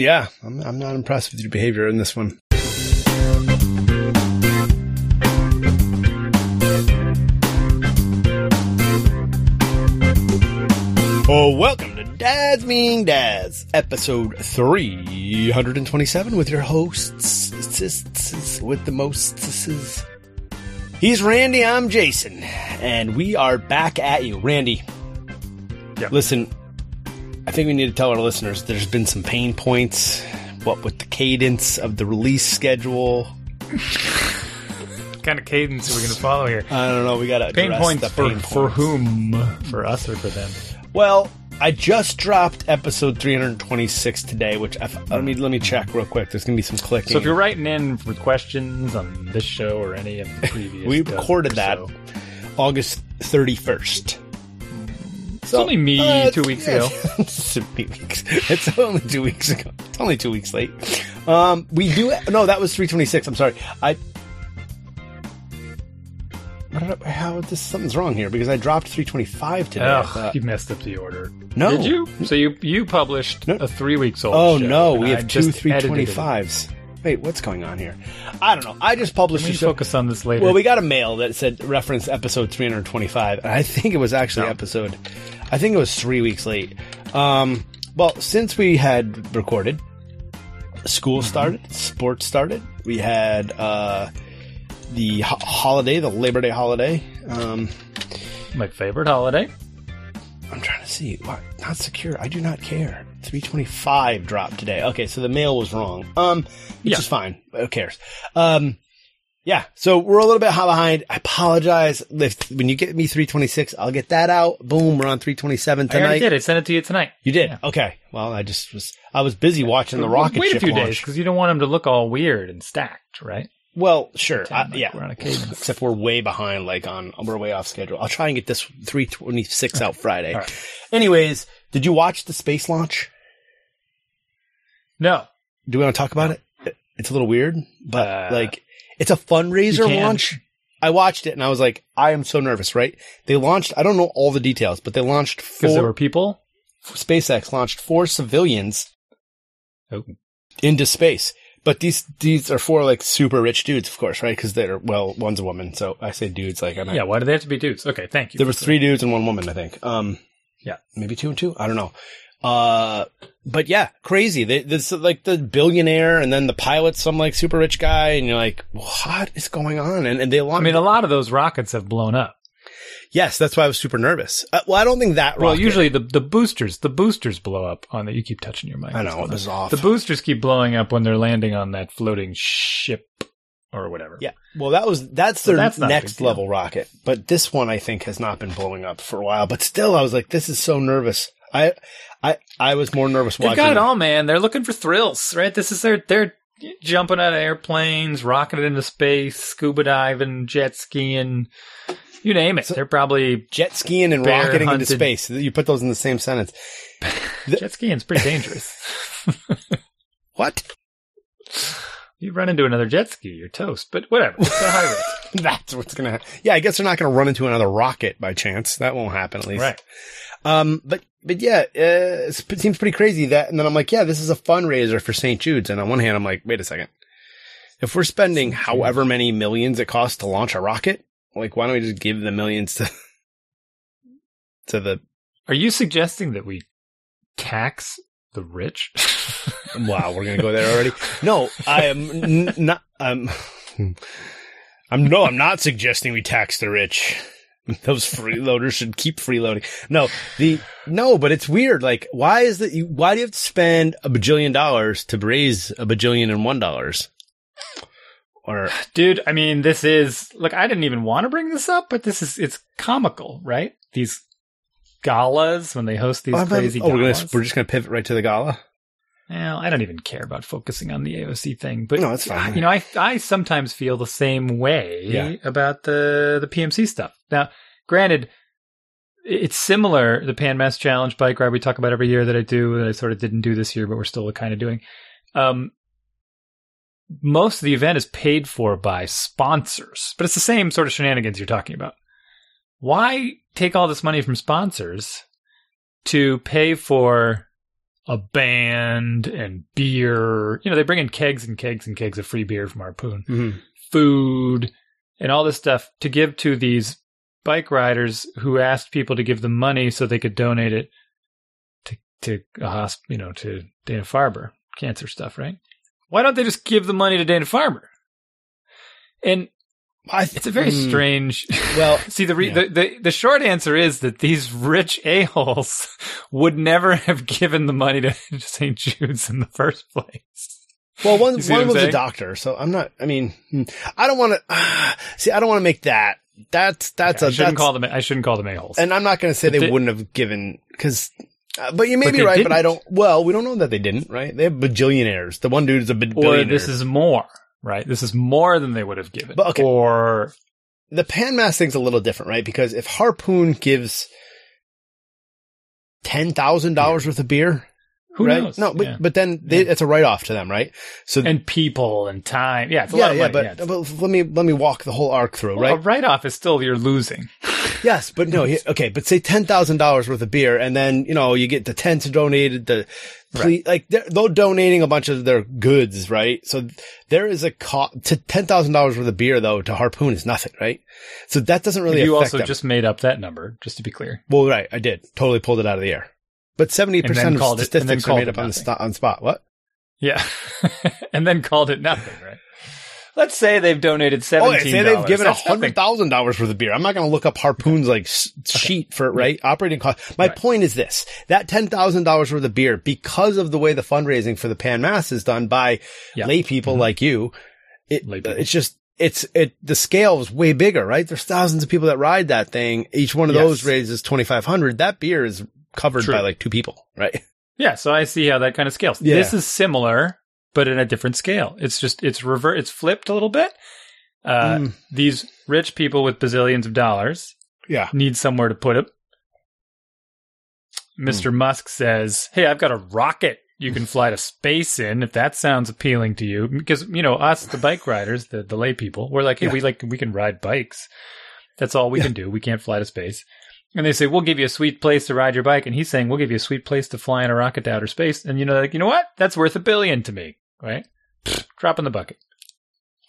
Yeah, I'm not impressed with your behavior in this one. Oh, welcome to Dad's Meaning Dads, episode 327 with your hosts, with the most. He's Randy, I'm Jason, and we are back at you. Randy, yeah. Listen, I think we need to tell our listeners there's been some pain points, what with the cadence of the release schedule. What kind of cadence are we going to follow here? I don't know, we got to address the pain points. For whom? For us or for them? Well, I just dropped episode 326 today, which let me check real quick. There's going to be some clicking. So if you're writing in for questions on this show or any of the previous we recorded that so. August 31st. It's only me 2 weeks ago. It's only 2 weeks ago. It's only 2 weeks late. That was 326. I'm sorry. Something's wrong here because I dropped 325 today. Oh, you messed up the order. No. Did you? So you published a 3 weeks old show. Oh, no. We have two 325s. Wait, what's going on here? I don't know. I just published a show. We focus on this later. Well, we got a mail that said reference episode 325. And I think it was actually I think it was 3 weeks late. Well, since we had recorded, school started, sports started. We had... the holiday, the Labor Day holiday. My favorite holiday. I'm trying to see. What? Not secure. I do not care. 325 dropped today. Okay, so the mail was wrong. Which is fine. Who cares? So we're a little bit behind. I apologize. When you get me 326, I'll get that out. Boom, we're on 327 tonight. I already did. I sent it to you tonight. You did? Yeah. Okay. Well, I was busy watching the rocket ship launch. Wait a few days, because you don't want them to look all weird and stacked, right? Well, sure. We're on a cadence. Except we're way behind, we're way off schedule. I'll try and get this 326 out Friday. Right. Anyways, did you watch the space launch? No. Do we want to talk about it? It's a little weird, but it's a fundraiser launch. I watched it and I was like, I am so nervous, right? They launched, I don't know all the details, but they launched 4. Because there were people? SpaceX launched 4 civilians into space. But these are 4 super rich dudes, of course, right? Because one's a woman, so I say dudes. Why do they have to be dudes? Okay, thank you. There was 3 dudes and 1 woman, I think. Maybe 2 and 2. I don't know. But yeah, crazy. This the billionaire, and then the pilot, some super rich guy, and you're like, what is going on? And they launched. I mean, a lot of those rockets have blown up. Yes, that's why I was super nervous. I don't think that rocket... Well, usually the boosters blow up on that. You keep touching your mic. I know, this is off. The boosters keep blowing up when they're landing on that floating ship or whatever. Yeah, well, that's next level rocket. But this one, I think, has not been blowing up for a while. But still, I was like, this is so nervous. I was more nervous watching. They've got it all, man. They're looking for thrills, right? This is they're jumping out of airplanes, rocketing into space, scuba diving, jet skiing... You name it. They're probably jet skiing and rocketing into space. You put those in the same sentence. Jet skiing's pretty dangerous. What? You run into another jet ski, you're toast. But whatever. It's a high risk. That's what's going to happen. Yeah, I guess they're not going to run into another rocket by chance. That won't happen, at least. Right. It seems pretty crazy that. And then I'm like, yeah, this is a fundraiser for St. Jude's. And on one hand, I'm like, wait a second. If we're spending however many millions it costs to launch a rocket. Why don't we just give the millions to the... Are you suggesting that we tax the rich? Wow, we're going to go there already? No, I am not... I'm not suggesting we tax the rich. Those freeloaders should keep freeloading. No, but it's weird. Why do you have to spend $1 billion to raise $1,000,000,001? Dude, I mean, this is... Look, I didn't even want to bring this up, but it's comical, right? These galas, when they host these crazy galas. We're just going to pivot right to the gala? Well, I don't even care about focusing on the AOC thing. But, no, it's fine. You know, I sometimes feel the same way about the PMC stuff. Now, granted, it's similar, the Pan Mass Challenge bike ride we talk about every year that I do, that I sort of didn't do this year, but we're still kind of doing. Most of the event is paid for by sponsors, but it's the same sort of shenanigans you're talking about. Why take all this money from sponsors to pay for a band and beer. You know, they bring in kegs and kegs and kegs of free beer from Harpoon, food, and all this stuff to give to these bike riders who asked people to give them money so they could donate it to a hospital, you know, to Dana-Farber, cancer stuff, right? Why don't they just give the money to Dana-Farber? And it's a very strange. Well, see, the short answer is that these rich a-holes would never have given the money to St. Jude's in the first place. Well, one was a doctor, so I'm not. I mean, I don't want to see. I don't want to make that. That's yeah, I shouldn't call them a-holes, and I'm not going to say they wouldn't have given because. But you may be right, but I don't. Well, we don't know that they didn't, right? They have bajillionaires. The one dude is a billionaire. Or this is more. Right. This is more than they would have given. But, okay. Or the Panmas thing's a little different, right? Because if Harpoon gives $10,000 worth of beer, who knows? No, but then it's a write-off to them, right? So and people and time, it's a lot of money. But let me walk the whole arc through, right? A write-off is still you're losing. Yes, but no, okay. But say $10,000 worth of beer, and then you know you get the tents donated. They're donating a bunch of their goods, right? So there is a cost to $10,000 worth of beer, though. To Harpoon is nothing, right? So that doesn't really. You affect also them. Just made up that number, just to be clear. Well, right, I did totally pulled it out of the air. But 70% of statistics are made up on spot. What? Yeah, and then called it nothing, right? Let's say they've donated $17. Say they've given $100,000 worth of beer. I'm not going to look up Harpoon's sheet for it, right? Operating cost. My point is this: that $10,000 worth of beer, because of the way the fundraising for the Pan Mass is done by lay people like you, the scale is way bigger, right? There's thousands of people that ride that thing. Each one of those raises $2,500. That beer is covered by two people, right? Yeah. So I see how that kind of scales. Yeah. This is similar, but in a different scale. It's just, it's flipped a little bit. These rich people with bazillions of dollars need somewhere to put it. Mr. Musk says, hey, I've got a rocket you can fly to space in, if that sounds appealing to you. Because, you know, us, the bike riders, the lay people, we're like, hey, we can ride bikes. That's all we can do. We can't fly to space. And they say, we'll give you a sweet place to ride your bike. And he's saying, we'll give you a sweet place to fly in a rocket to outer space. And, you know what? That's worth $1 billion to me, right? Drop in the bucket.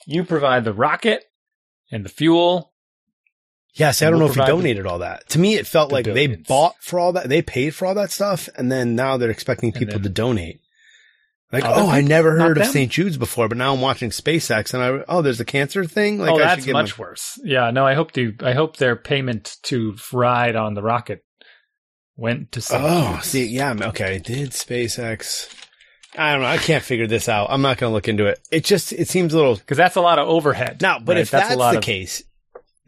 You provide the rocket and the fuel. Yes, I don't know if you donated all that. To me, it felt like billions. They bought for all that. They paid for all that stuff. And then now they're expecting people to donate. Like, I never heard of St. Jude's before, but now I'm watching SpaceX, and there's a cancer thing. Like, that's much worse. Yeah, no, I hope their payment to ride on the rocket went to St. Jude's. See, yeah, okay, did SpaceX? I don't know. I can't figure this out. I'm not going to look into it. It just seems a little because that's a lot of overhead. No, but right? If that's the case,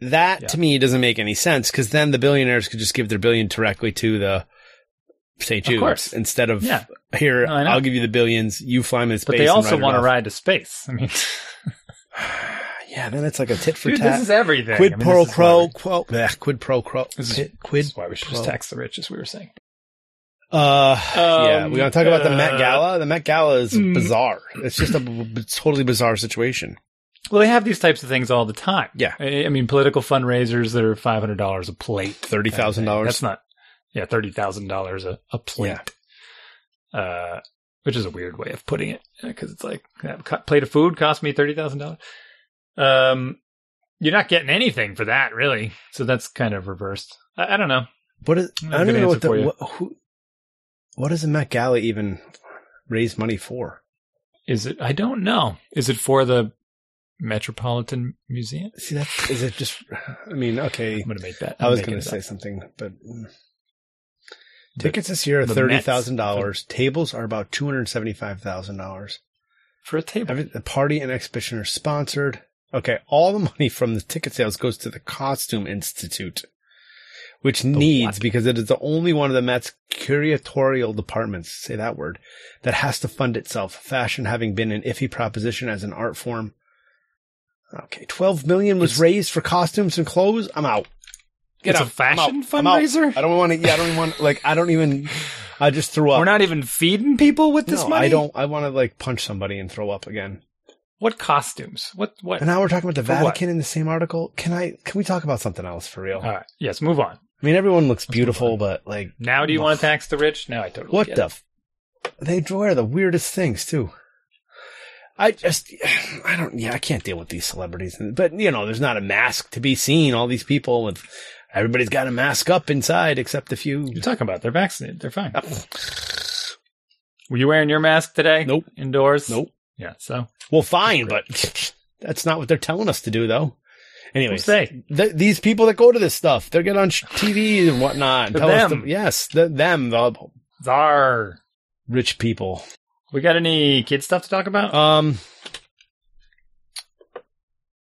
that to me doesn't make any sense because then the billionaires could just give their billion directly to the St. Jude's instead of here. No, I'll give you the billions. You fly me to space. But they also want to ride to space. I mean, then it's like a tit for tat. This is everything. Quid pro quo. This is why we should just tax the rich, as we were saying. We're gonna talk about the Met Gala. The Met Gala is bizarre. It's just a totally bizarre situation. Well, they have these types of things all the time. Yeah, I mean, political fundraisers that are $500 a plate, $30,000. That's not. Yeah, $30,000 a plate, which is a weird way of putting it because it's like that plate of food cost me $30,000. You're not getting anything for that, really. So that's kind of reversed. I don't know. I don't know what does the Met Gala even raise money for? Is it? I don't know. Is it for the Metropolitan Museum? See, is it just? I mean, okay. I'm gonna make that. I was gonna say something, but. Tickets this year are $30,000. Tables are about $275,000 for a table. The party and exhibition are sponsored. Okay, all the money from the ticket sales goes to the Costume Institute, which because it is the only one of the Met's curatorial departments. Say that word. That has to fund itself. Fashion having been an iffy proposition as an art form. Okay, $12 million was raised for costumes and clothes. I'm out. It's a fashion fundraiser? I don't want to. Yeah, I don't even want. I don't even. I just threw up. We're not even feeding people with this money. I don't. I want to punch somebody and throw up again. What costumes? What? And now we're talking about the Vatican in the same article. Can we talk about something else for real? All right. Yes. Move on. I mean, everyone looks beautiful, but now do you want to tax the rich? Now I totally get it. They draw out the weirdest things too. I can't deal with these celebrities. But, you know, there's not a mask to be seen. All these people with, everybody's got a mask up inside except the few. You're talking about, they're vaccinated. They're fine. Were you wearing your mask today? Nope. Indoors? Nope. Yeah, so. Well, fine, but that's not what they're telling us to do, though. Anyways, these people that go to this stuff, they're getting on TV and whatnot. And the rich people. We got any kid stuff to talk about?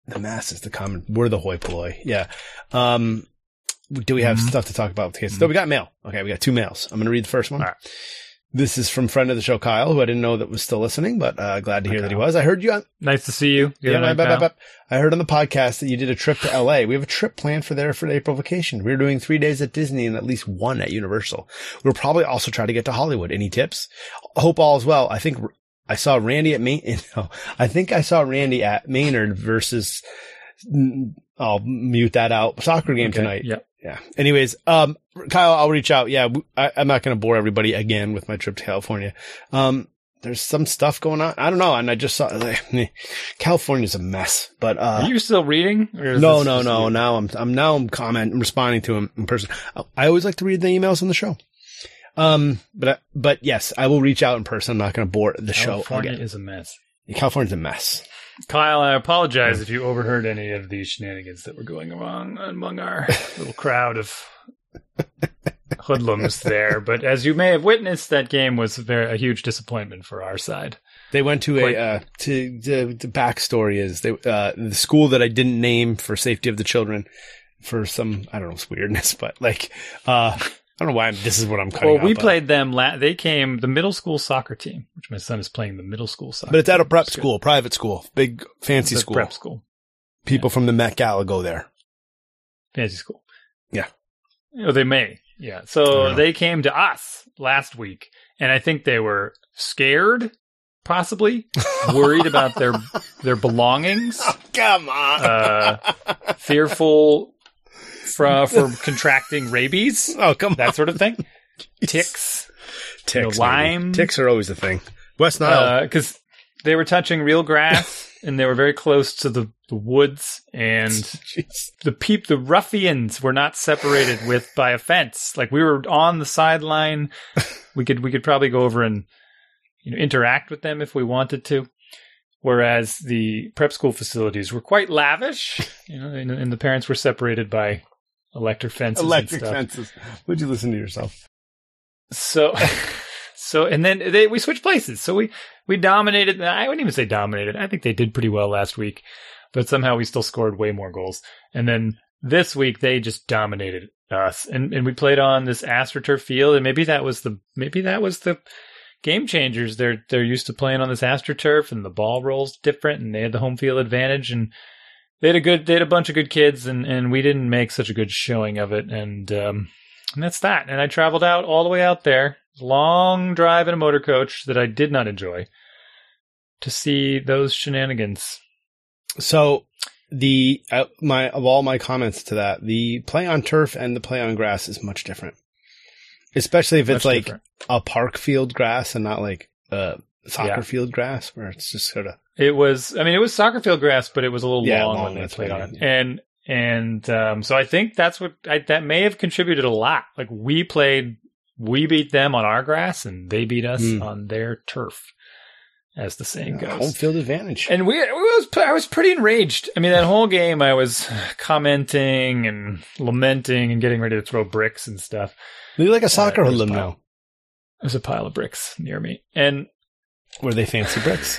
The mass is the common. We're the hoi polloi. Yeah. Do we have stuff to talk about with kids? No, we got mail. Okay, we got two mails. I'm going to read the first one. All right. This is from friend of the show, Kyle, who I didn't know that was still listening, but glad to hear that he was. I heard you on. Nice to see you. I heard on the podcast that you did a trip to LA. We have a trip planned for the April vacation. We're doing 3 days at Disney and at least one at Universal. We'll probably also try to get to Hollywood. Any tips? Hope all is well. I think I saw Randy at Maynard versus. I'll mute that out. Soccer game tonight. Yep. Yeah. Anyways, Kyle, I'll reach out. Yeah. I'm not going to bore everybody again with my trip to California. There's some stuff going on. I don't know. And I just saw California's a mess, but, are you still reading? No. Now I'm commenting, I'm responding to him in person. I always like to read the emails on the show. But yes, I will reach out in person. I'm not going to bore the show. California is a mess. California's a mess. Kyle, I apologize if you overheard any of the shenanigans that were going on among our little crowd of hoodlums there. But as you may have witnessed, that game was a huge disappointment for our side. They went to the backstory is they, the school that I didn't name for safety of the children for some, I don't know, it's weirdness, but like, I don't know why this is what I'm cutting out. Well, we played them. They came, the middle school soccer team, which my son is playing the middle school soccer. But it's at a prep school, private school, big fancy school. Prep school. People from the Met Gala go there. Fancy school. Yeah. You know, they may. Yeah. So they came to us last week, and I think they were scared, possibly, worried about their belongings. Oh, come on. Fearful. For contracting rabies. Oh, come on. That sort of thing. Ticks. You know, Lyme. Ticks are always the thing. West Nile. Because they were touching real grass, and they were very close to the woods, and the ruffians were not separated by a fence. Like, we were on the sideline. We could probably go over and interact with them if we wanted to. Whereas the prep school facilities were quite lavish, and the parents were separated by electric fences. Electric fences. Would you listen to yourself? So, and then we switched places. So we dominated. I wouldn't even say dominated. I think they did pretty well last week, but somehow we still scored way more goals. And then this week they just dominated us, and we played on this AstroTurf field, and maybe that was the game changers. They're used to playing on this AstroTurf, and the ball rolls different, and they had the home field advantage, and they had a bunch of good kids, and we didn't make such a good showing of it, and that's that. And I traveled out all the way out there, long drive in a motor coach that I did not enjoy, to see those shenanigans. So of all my comments to that, the play on turf and the play on grass is much different. Especially if it's much like different. A park field grass and not like soccer field grass, where it's just sort of. It was soccer field grass, but it was a little long when they played on it. Yeah. And so I think that's that may have contributed a lot. Like, we beat them on our grass, and they beat us on their turf, as the saying goes. Home field advantage. And I was pretty enraged. I mean, that whole game I was commenting and lamenting and getting ready to throw bricks and stuff. You're like a soccer hoodlum now. There's a pile of bricks near me. And were they fancy bricks?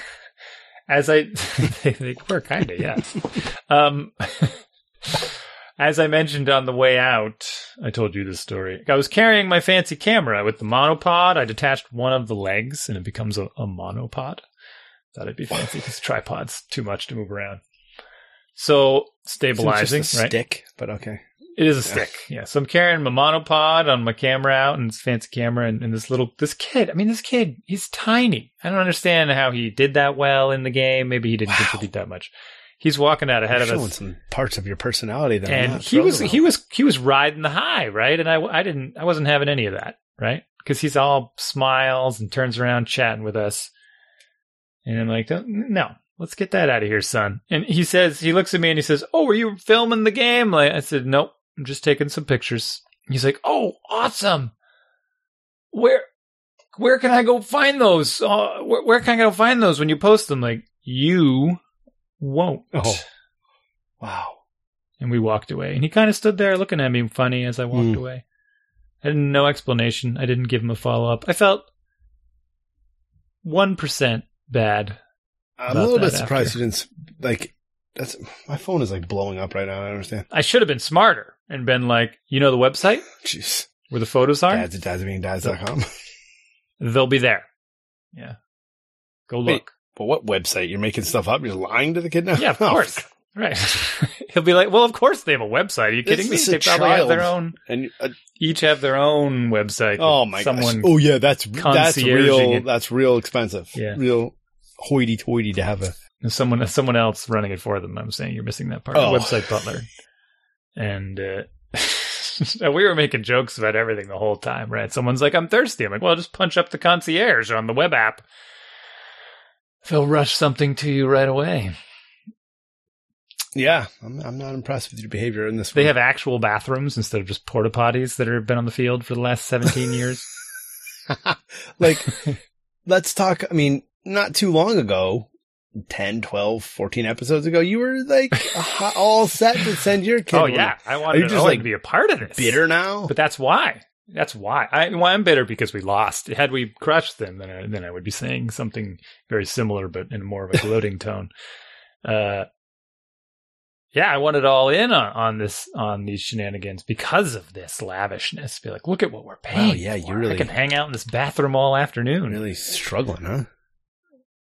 They were kind of, yes. As I mentioned on the way out, I told you this story. I was carrying my fancy camera with the monopod. I detached one of the legs, and it becomes a monopod. Thought it'd be fancy because tripod's too much to move around. So stabilizing, it's just a stick, but okay. It is a stick. Yeah. So I'm carrying my monopod on my camera out, and this fancy camera, and this kid, he's tiny. I don't understand how he did that well in the game. Maybe he didn't contribute that much. He's walking out ahead of us. Some parts of your personality that and he was riding the high, right? And I wasn't having any of that, right? because he's all smiles and turns around chatting with us. And I'm like, no, let's get that out of here, son. And he says, he looks at me and he says, oh, were you filming the game? Like, I said, nope, I'm just taking some pictures. He's like, oh, awesome. Where can I go find those? Where can I go find those when you post them? Like, you won't. Oh, wow. And we walked away. And he kind of stood there looking at me funny as I walked away. I didn't, no explanation. I didn't give him a follow-up. I felt 1% bad. I'm a little bit surprised you didn't, like, that's, my phone is like blowing up right now. I understand. I should have been smarter and been like, you know, the website? Jeez. Where the photos are? Dads@dadsbeingdads.com. They'll be there. Yeah. Go look. Wait, but what website? You're making stuff up? You're lying to the kid now? Yeah, of course. Right. He'll be like, well, of course they have a website. Are you kidding me? They probably have their own. And each have their own website. Oh, my gosh. Oh, yeah. That's real expensive. Yeah. Real hoity-toity to have a... Someone else running it for them. I'm saying you're missing that part. Oh. Website butler. And... we were making jokes about everything the whole time, right? Someone's like, I'm thirsty. I'm like, well, just punch up the concierge on the web app. They'll rush something to you right away. Yeah, I'm not impressed with your behavior in this one. They have actual bathrooms instead of just porta potties that have been on the field for the last 17 years. Like, let's talk, I mean, not too long ago, 10, 12, 14 episodes ago, you were like all set to send your kid. Oh, yeah. I wanted to be a part of this. Bitter now? But that's why. That's why. I'm bitter because we lost. Had we crushed them, then I would be saying something very similar, but in more of a gloating tone. Yeah, I wanted all in on these shenanigans because of this lavishness. Be like, look at what we're paying. Oh, yeah, you really. I can hang out in this bathroom all afternoon. Really struggling, huh?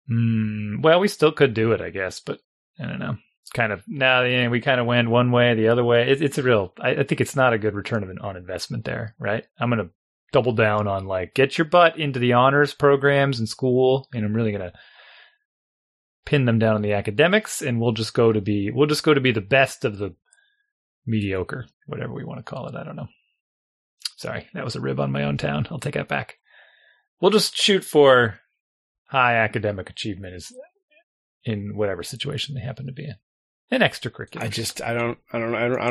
Well, we still could do it, I guess, but I don't know. It's kind of now. Yeah, we kind of went one way, the other way. It's a real. I think it's not a good return on investment there, right? I'm gonna double down on like get your butt into the honors programs in school, and I'm really gonna pin them down on the academics, and we'll just go to be the best of the mediocre, whatever we want to call it. I don't know. Sorry, that was a rib on my own town. I'll take that back. We'll just shoot for high academic achievement is in whatever situation they happen to be in. An extracurricular. I don't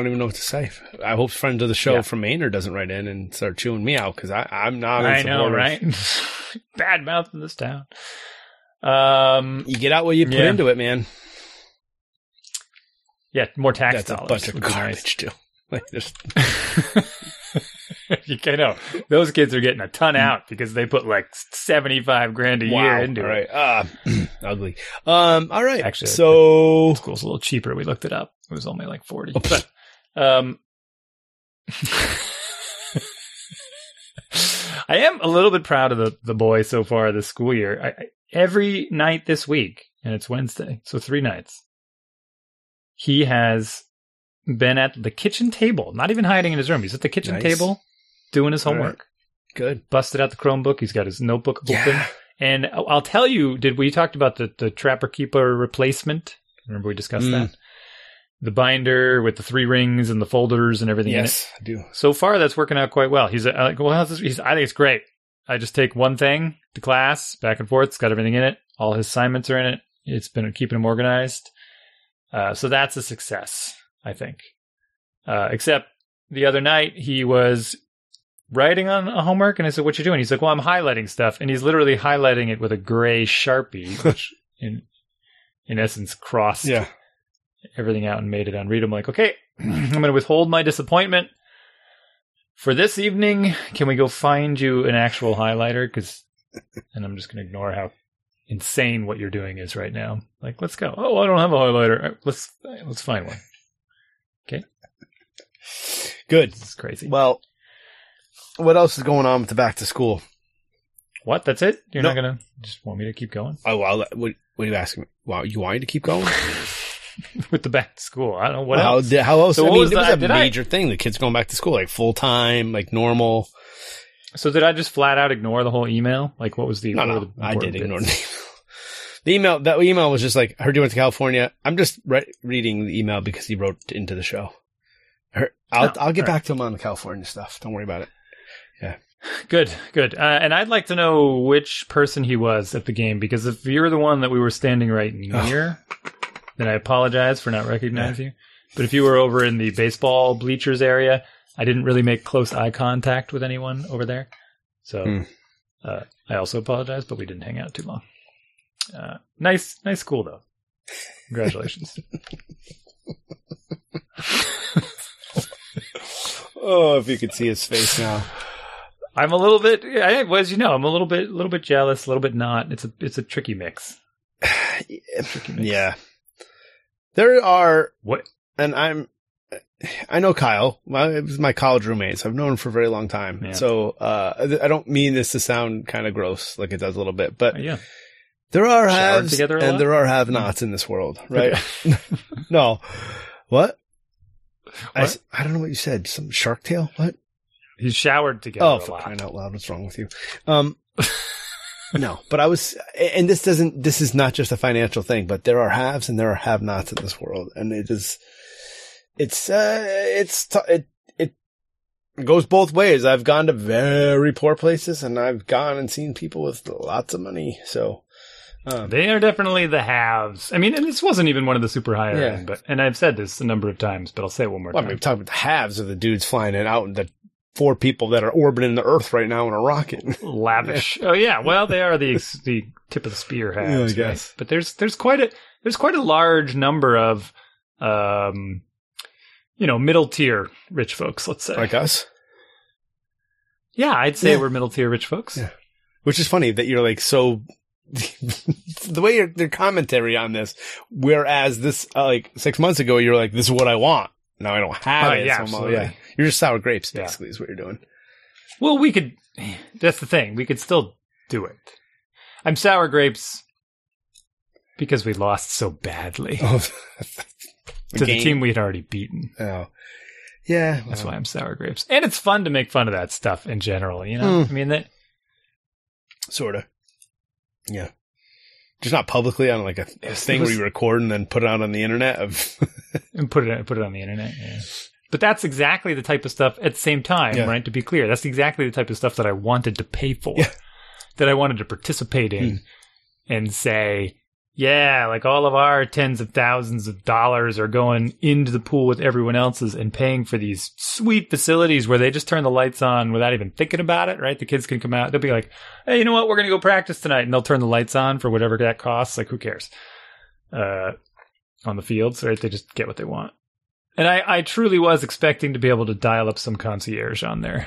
even know what to say. I hope friend of the show from Maynard doesn't write in and start chewing me out because I'm not. I know, right? Bad mouth in this town. You get out what you put into it, man. Yeah, more tax dollars. That's a bunch of garbage, too. Like, I know those kids are getting a ton out because they put like $75,000 a year into it. Right. Ugly. All right. Actually, so school's a little cheaper. We looked it up. It was only like 40. But, I am a little bit proud of the boy so far this school year. Every night this week, and it's Wednesday, so 3 nights, he has been at the kitchen table, not even hiding in his room. He's at the kitchen table. Doing his homework. Right. Good. Busted out the Chromebook. He's got his notebook open. Yeah. And I'll tell you, we talked about the Trapper Keeper replacement. Remember we discussed that? The binder with the 3 rings and the folders and everything in it. I do. So far, that's working out quite well. He's like, well, how's this? I think it's great. I just take one thing to class, back and forth. It's got everything in it. All his assignments are in it. It's been keeping him organized. So that's a success, I think. Except the other night, he was writing on a homework, and I said, what you doing? He's like, well, I'm highlighting stuff, and he's literally highlighting it with a gray Sharpie, which in essence crossed everything out and made it unreadable. I'm like, okay, I'm going to withhold my disappointment for this evening. Can we go find you an actual highlighter? And I'm just going to ignore how insane what you're doing is right now. Like, let's go. Oh, I don't have a highlighter. Right, let's find one. Okay. Good. This is crazy. Well, what else is going on with the back to school? What? That's it? You're not going to just want me to keep going? Oh, well, what are you asking me? Wow, you want me to keep going? With the back to school. I don't know. What else? How else? So I mean, it was a major thing. The kids going back to school, like full time, like normal. So did I just flat out ignore the whole email? Like what was the... No, I did ignore the email. That email was just like, I heard you went to California. I'm just reading the email because he wrote into the show. I'll get back to him on the California stuff. Don't worry about it. Yeah. Good, good. And I'd like to know which person he was at the game, because if you're the one that we were standing right near, then I apologize for not recognizing you. But if you were over in the baseball bleachers area, I didn't really make close eye contact with anyone over there. So I also apologize, but we didn't hang out too long. Nice school, though. Congratulations. Oh, if you could see his face now. I'm a little bit, as you know, I'm a little bit jealous, a little bit not. It's a tricky mix. Yeah. There are, and I know Kyle. It was my college roommate, so I've known him for a very long time. Yeah. So I don't mean this to sound kind of gross, like it does a little bit, but there are haves and there are have-nots in this world, right? No. What? I don't know what you said. Some Shark Tale? What? He's showered together a lot. Oh, for crying out loud. What's wrong with you? No, but and this is not just a financial thing, but there are haves and there are have-nots in this world. And it goes both ways. I've gone to very poor places and I've gone and seen people with lots of money. So they are definitely the haves. I mean, and this wasn't even one of the super high end, but I've said this a number of times, but I'll say it one more time. I mean, we're talking about the haves of the dudes flying it out in the four people that are orbiting the Earth right now in a rocket. Lavish. Oh yeah. Well, they are the tip of the spear haves, I guess. Right? But there's quite a large number of middle tier rich folks, let's say. Like us? Yeah, I'd say we're middle tier rich folks. Yeah. Which is funny that you're like so the way your commentary on this, whereas this 6 months ago you're like, this is what I want. No, I don't have it. Yeah, so you're just sour grapes, basically, is what you're doing. Well, that's the thing. We could still do it. I'm sour grapes because we lost so badly to the team we had already beaten. Oh, yeah. That's why I'm sour grapes. And it's fun to make fun of that stuff in general, you know? I mean, that sort of. Yeah. Just not publicly on like a thing where you record and then put it out on the internet and put it on the internet. Yeah. But that's exactly the type of stuff at the same time, right? To be clear, that's exactly the type of stuff that I wanted to pay for, that I wanted to participate in and say, like all of our tens of thousands of dollars are going into the pool with everyone else's and paying for these sweet facilities where they just turn the lights on without even thinking about it, right? The kids can come out. They'll be like, hey, you know what? We're going to go practice tonight. And they'll turn the lights on for whatever that costs. Like, who cares? On the fields, right? They just get what they want. And I truly was expecting to be able to dial up some concierge on their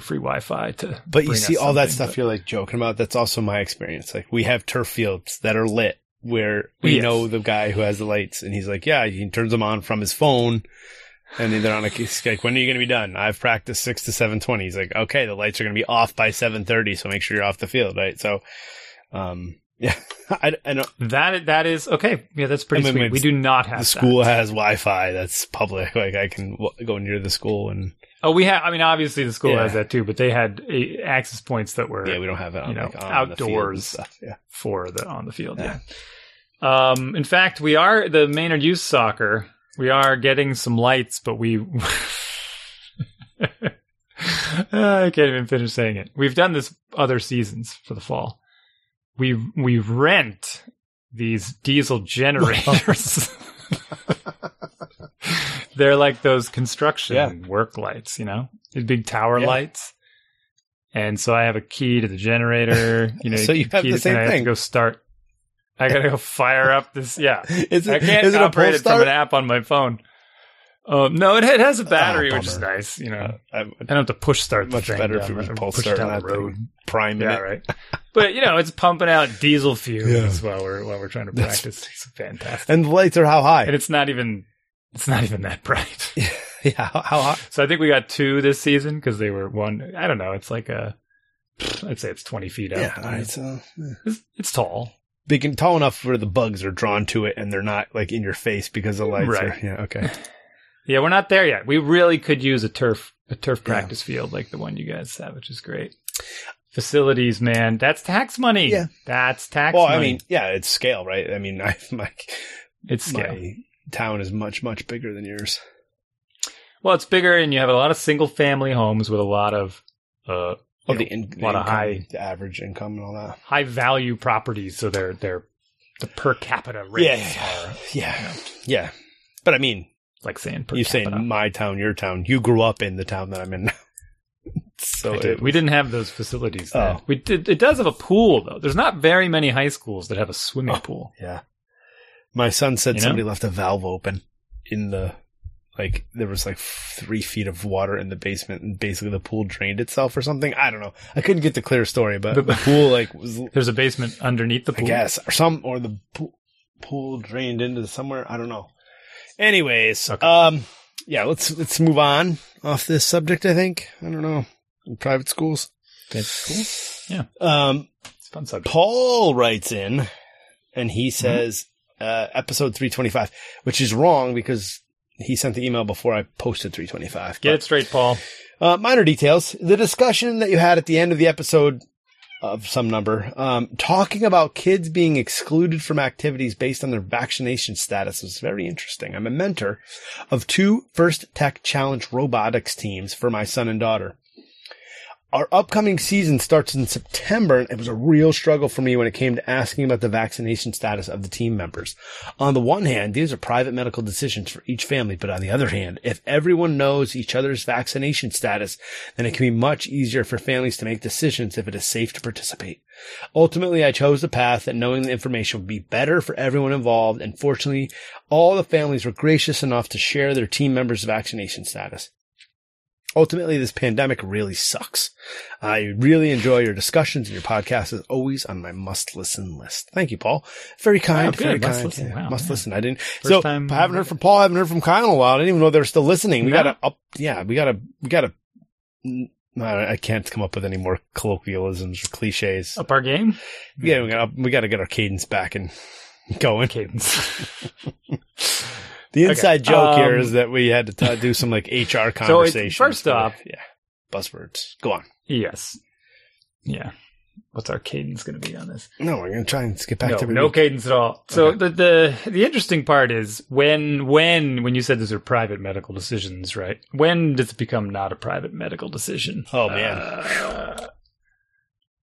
free Wi-Fi to. But you see all that stuff you're like joking about. That's also my experience. Like we have turf fields that are lit where we know the guy who has the lights and he's like, he turns them on from his phone and they're on he's like, when are you going to be done? I've practiced 6 to 7:20. He's like, okay, the lights are going to be off by 7:30. So make sure you're off the field. Right. So, I know that is okay. Yeah, that's pretty sweet. We do not have the school has Wi-Fi that's public. Like I can go near the school and obviously the school has that too, but they had access points that were we don't have it on, on outdoors the stuff. Yeah. for the on the field. Yeah. In fact, we are the Maynard Youth Soccer. We are getting some lights, but we. I can't even finish saying it. We've done this other seasons for the fall. We rent these diesel generators. They're like those construction work lights, these big tower lights. And so I have a key to the generator. So you have the same thing. I have to go start. I got to go fire up this. Yeah, I can't operate it from an app on my phone. No, it has a battery, which is nice. I don't have to push start. Much better if you were pull start down the road, prime it. Right. But it's pumping out diesel fumes while we're trying to practice. It's fantastic. And the lights are how high? And it's not even that bright. Yeah, how high? So I think we got two this season because they were one. I don't know. It's like I'd say it's 20 feet up. Yeah, all right, so it's tall. Big and tall enough where the bugs are drawn to it, and they're not like in your face because the lights. Right. Okay. Yeah, we're not there yet. We really could use a turf practice field like the one you guys have, which is great. Facilities, man, that's tax money. Yeah, that's tax money. Well, I mean, it's scale, right? I mean, it's scale. My town is much, much bigger than yours. Well, it's bigger, and you have a lot of single-family homes with a lot of of the lot of high average income and all that, high value properties. So they're the per capita rates. Yeah. But I mean, like saying per capita. Saying my town, your town. You grew up in the town that I'm in now. So we didn't have those facilities there. Oh. We did. It does have a pool though. There's not very many high schools that have a swimming pool. Yeah. My son said somebody left a valve open in the, like, there was like 3 feet of water in the basement and basically the pool drained itself or something. I don't know. I couldn't get the clear story, but the pool like was. There's a basement underneath the pool. I guess. Or the pool drained into somewhere. I don't know. Anyways, okay. Let's move on off this subject, I think. I don't know. Private schools. Private schools? Yeah. It's a fun subject. Paul writes in and he says, episode 325, which is wrong because he sent the email before I posted 325. Get it straight, Paul. Minor details. The discussion that you had at the end of the episode of some number, talking about kids being excluded from activities based on their vaccination status was very interesting. I'm a mentor of 2 First Tech Challenge robotics teams for my son and daughter. Our upcoming season starts in September, and it was a real struggle for me when it came to asking about the vaccination status of the team members. On the one hand, these are private medical decisions for each family, but on the other hand, if everyone knows each other's vaccination status, then it can be much easier for families to make decisions if it is safe to participate. Ultimately, I chose the path that knowing the information would be better for everyone involved, and fortunately, all the families were gracious enough to share their team members' vaccination status. Ultimately, this pandemic really sucks. I really enjoy your discussions, and your podcast is always on my must-listen list. Thank you, Paul. Very kind. Very kind. Must listen. Wow, must listen. I didn't. I haven't heard from Paul. I haven't heard from Kyle in a while. I didn't even know they were still listening. We gotta. I can't come up with any more colloquialisms or cliches. Up our game. Yeah, we gotta get our cadence back and going. Cadence. The inside joke here is that we had to do some like HR conversations. So first off, buzzwords. Go on. Yes. Yeah. What's our cadence going to be on this? No, we're going to try and get back to no cadence at all. So okay. The interesting part is when you said these are private medical decisions, right? When does it become not a private medical decision? Oh man.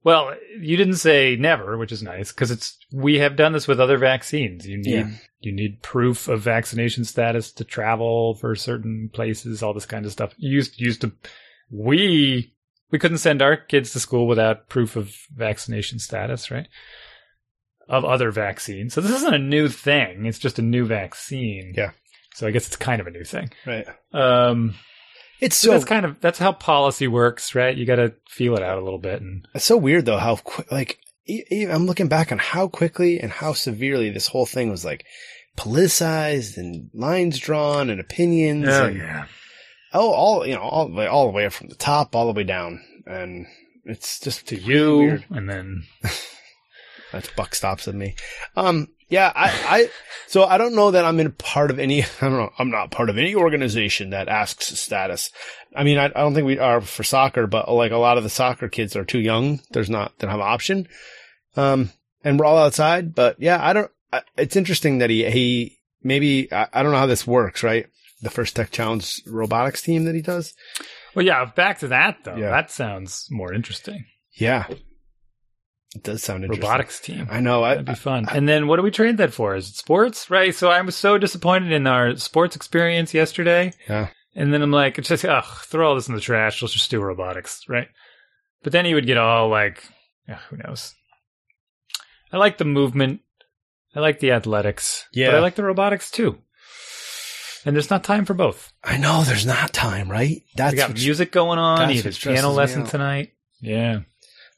Well, you didn't say never, which is nice because we have done this with other vaccines. You need proof of vaccination status to travel for certain places, all this kind of stuff. We couldn't send our kids to school without proof of vaccination status, right? Of other vaccines. So this isn't a new thing. It's just a new vaccine. Yeah. So I guess it's kind of a new thing. Right. That's how policy works, right? You got to feel it out a little bit. And it's so weird though, how I'm looking back on how quickly and how severely this whole thing was like politicized and lines drawn and opinions. Oh, and, yeah. All the way up from the top, all the way down. And it's just to you. Weird. And then that's buck stops at me. Yeah, so I don't know that I'm I'm not part of any organization that asks status. I mean, I don't think we are for soccer, but like a lot of the soccer kids are too young. They don't have an option. And we're all outside, but yeah, it's interesting that he maybe, I don't know how this works, right? The First Tech Challenge robotics team that he does. Well, yeah, back to that though. Yeah. That sounds more interesting. Yeah. It does sound interesting. Robotics team. I know. That'd be fun. And then what do we trade that for? Is it sports? Right. So I was so disappointed in our sports experience yesterday. Yeah. And then I'm like, it's just, throw all this in the trash. Let's just do robotics. Right. But then he would get all like, who knows? I like the movement. I like the athletics. Yeah. But I like the robotics too. And there's not time for both. I know. There's not time, right? We got music going on. He had a piano lesson tonight. Yeah.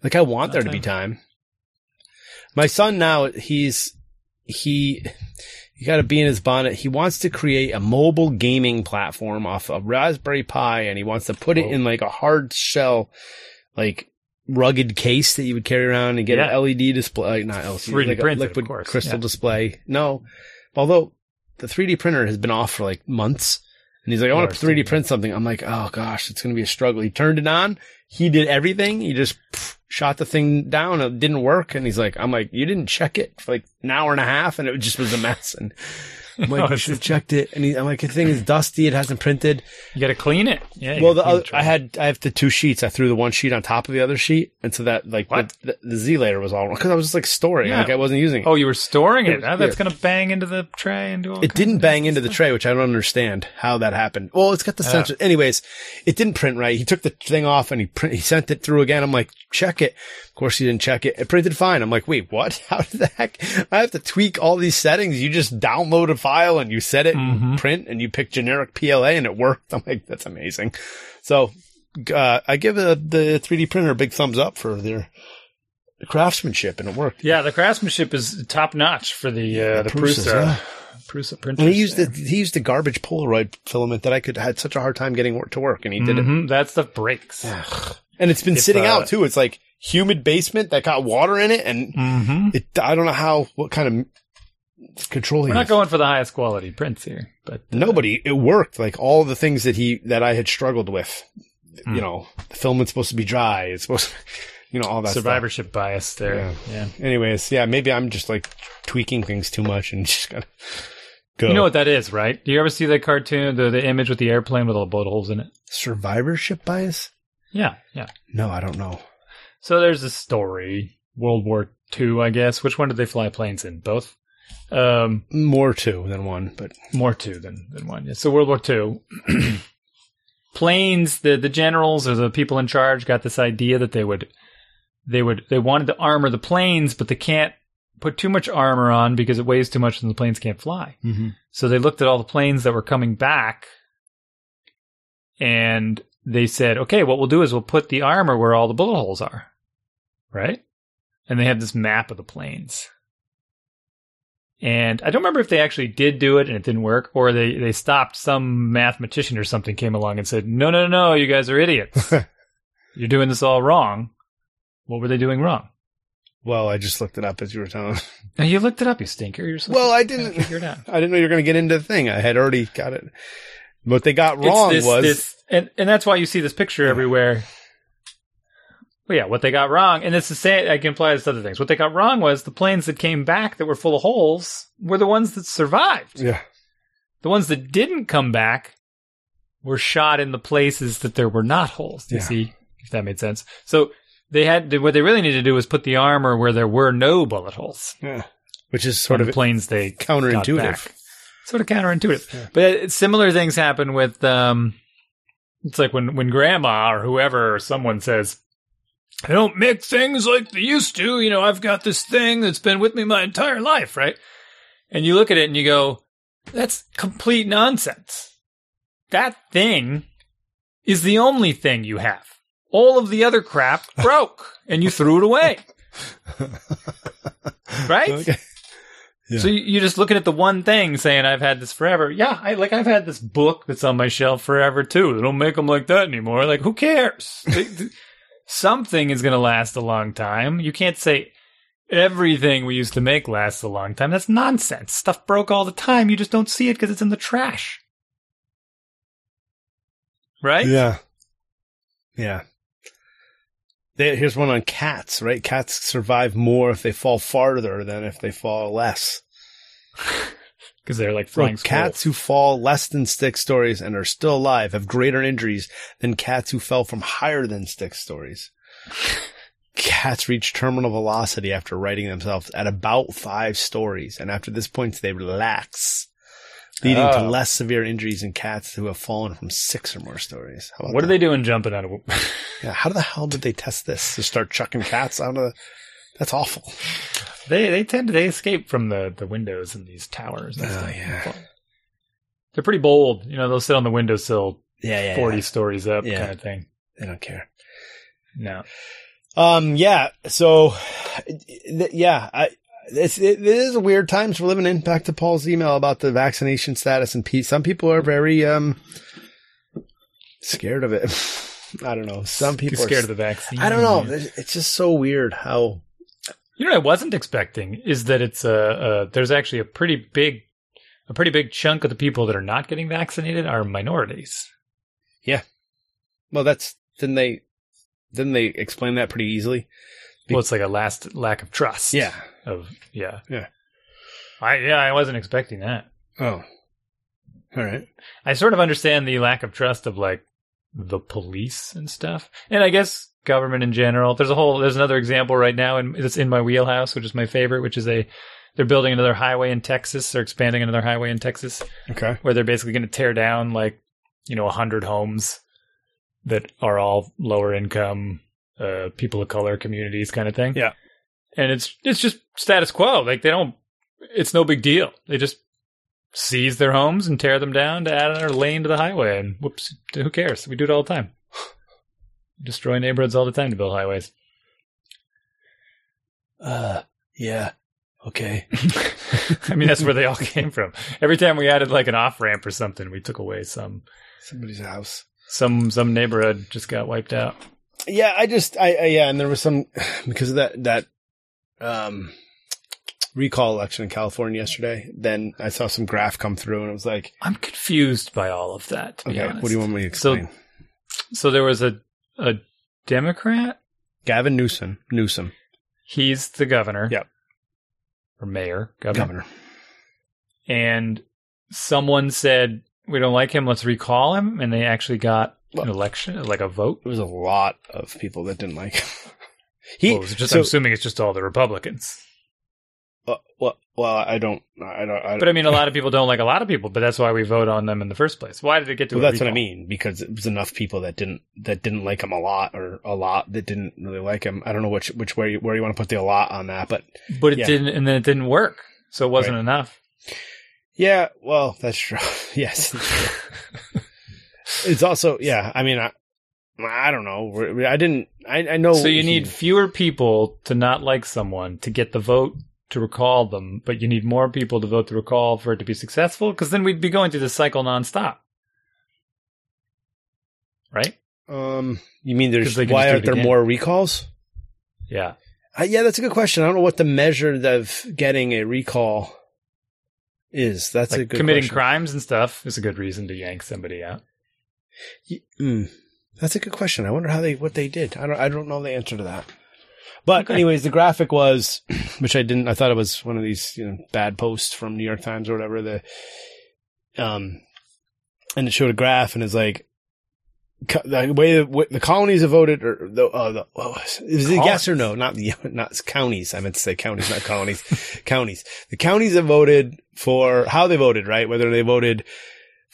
Like I want there to be time. My son now, you got to be in his bonnet. He wants to create a mobile gaming platform off a Raspberry Pi, and he wants to put it in like a hard shell, like rugged case that you would carry around and get an LED display, not LCD, like printed, a liquid crystal display. No, although the 3D printer has been off for like months. And he's like, I want to 3D print something. I'm like, oh gosh, it's going to be a struggle. He turned it on. He did everything. He just shot the thing down. It didn't work. And he's like, you didn't check it for like an hour and a half. And it just was a mess. And I'm like, you should have checked it. And I'm like, the thing is dusty. It hasn't printed. You got to clean it. Yeah. Well, I have the two sheets. I threw the one sheet on top of the other sheet. And so that, like, the Z layer was all wrong because I was just like storing it. Like, I wasn't using it. Oh, you were storing it. That's going to bang into the tray and do all. It didn't bang into the tray, which I don't understand how that happened. Well, it's got the sensor. Anyways, it didn't print right. He took the thing off and he sent it through again. I'm like, check it. Of course, he didn't check it. It printed fine. I'm like, wait, what? How did the heck? I have to tweak all these settings. You just download a file and you set it and print and you pick generic PLA and it worked. I'm like, that's amazing. So I give the 3D printer a big thumbs up for their craftsmanship, and it worked. Yeah, the craftsmanship is top notch for the Prusa. Prusa printers. And he used the garbage Polaroid filament that I had such a hard time getting to work, and he did it. That's the breaks. And it's been sitting out too. It's like humid basement that got water in it, and I don't know what kind of controlling. We're not going for the highest quality prints here, but it worked. Like all the things that I had struggled with, you know, the filament's supposed to be dry. It's supposed to, you know, all that survivorship stuff. Bias there. Yeah. Anyways, maybe I'm just like tweaking things too much and just gotta go. You know what that is, right? Do you ever see that cartoon, the image with the airplane with all the bullet holes in it? Survivorship bias. Yeah. No, I don't know. So there's a story, World War II, I guess. Which one did they fly planes in? Both? More two than one, but... More two than one, yeah. So World War II. Planes, the generals or the people in charge got this idea that they wanted to armor the planes, but they can't put too much armor on because it weighs too much and the planes can't fly. Mm-hmm. So they looked at all the planes that were coming back and... They said, okay, what we'll do is we'll put the armor where all the bullet holes are, right? And they have this map of the planes. And I don't remember if they actually did do it and it didn't work, or they stopped. Some mathematician or something came along and said, no, you guys are idiots. You're doing this all wrong. What were they doing wrong? Well, I just looked it up as you were telling me. Now, you looked it up, you stinker. You're supposed to figure it out. I didn't know you were going to get into the thing. I had already got it. What they got wrong was that's why you see this picture everywhere. Well, what they got wrong, and it's the same, I can apply this to other things. What they got wrong was the planes that came back that were full of holes were the ones that survived. Yeah. The ones that didn't come back were shot in the places that there were not holes. You see, if that made sense. So what they really needed to do was put the armor where there were no bullet holes. Yeah. Which is sort of the planes they counterintuitive. Got back. Sort of counterintuitive. Yeah. But similar things happen with, it's like when grandma or whoever or someone says, I don't make things like they used to. You know, I've got this thing that's been with me my entire life, right? And you look at it and you go, that's complete nonsense. That thing is the only thing you have. All of the other crap broke and you threw it away. Right? Okay. Yeah. So you're just looking at the one thing saying, I've had this forever. Yeah, I've had this book that's on my shelf forever, too. They don't make them like that anymore. Like, who cares? Something is going to last a long time. You can't say everything we used to make lasts a long time. That's nonsense. Stuff broke all the time. You just don't see it because it's in the trash. Right? Yeah. Here's one on cats, right? Cats survive more if they fall farther than if they fall less. Because they're like flying squirrels. Cats who fall less than 6 stories and are still alive have greater injuries than cats who fell from higher than 6 stories. Cats reach terminal velocity after righting themselves at about 5 stories. And after this point, they relax, leading to less severe injuries in cats who have fallen from 6 or more stories. What are they doing jumping out of... how the hell did they test this? To start chucking cats out of the... That's awful. They escape from the windows in these towers. And stuff. Yeah. They're pretty bold. You know, they'll sit on the windowsill 40 stories up kind of thing. They don't care. No. It is a weird times we're living in. Back to Paul's email about the vaccination status and peace. Some people are very scared of it. I don't know. Some people are scared of the vaccine. I don't know. It's just so weird how. You know, what I wasn't expecting is that it's there's actually a pretty big chunk of the people that are not getting vaccinated are minorities. Yeah. Well, didn't they explain that pretty easily? Well, it's like a lack of trust. Yeah. I wasn't expecting that. Oh. All right. I sort of understand the lack of trust of, like, the police and stuff. And I guess government in general. There's another example right now, and it's in my wheelhouse, which is my favorite, which is they're building another highway in Texas, or expanding another highway in Texas. Okay. Where they're basically going to tear down, like, 100 homes that are all lower income, people of color communities kind of thing. Yeah. And it's just status quo. Like, it's no big deal. They just seize their homes and tear them down to add another lane to the highway. And whoops, who cares? We do it all the time. Destroy neighborhoods all the time to build highways. Yeah. Okay. I mean, that's where they all came from. Every time we added like an off-ramp or something, we took away somebody's house. Some neighborhood just got wiped out. Yeah, and there was some, because of that recall election in California yesterday, then I saw some graph come through and I was like, I'm confused by all of that, to be honest. What do you want me to explain? So there was a Democrat? Gavin Newsom. He's the governor. Yep. Or mayor. Governor. And someone said, we don't like him, let's recall him. And they actually got an election, like a vote. It was a lot of people that didn't like him. I'm assuming it's just all the Republicans. I don't. But I mean, a lot of people don't like a lot of people, but that's why we vote on them in the first place. Why did it get to? Well, that's what I mean, because it was enough people that didn't like him a lot, or a lot that didn't really like him. I don't know where you want to put the a lot on that, but it didn't, and then it didn't work, so it wasn't enough. Yeah, well, that's true. Yes, it's also I mean, I don't know. I didn't. I know. So you need fewer people to not like someone to get the vote to recall them, but you need more people to vote to recall for it to be successful, because then we'd be going through this cycle nonstop, right? You mean why aren't there more recalls? Yeah, that's a good question. I don't know what the measure of getting a recall is. That's like a good committing question. Crimes and stuff is a good reason to yank somebody out. That's a good question. I wonder what they did. I don't know the answer to that. But anyways, the graphic was, which I thought it was one of these bad posts from New York Times or whatever. And it showed a graph, and it's like the way the colonies have voted, or is it yes or no? Not counties. I meant to say counties, not colonies. Counties. The counties have voted for how they voted, right? Whether they voted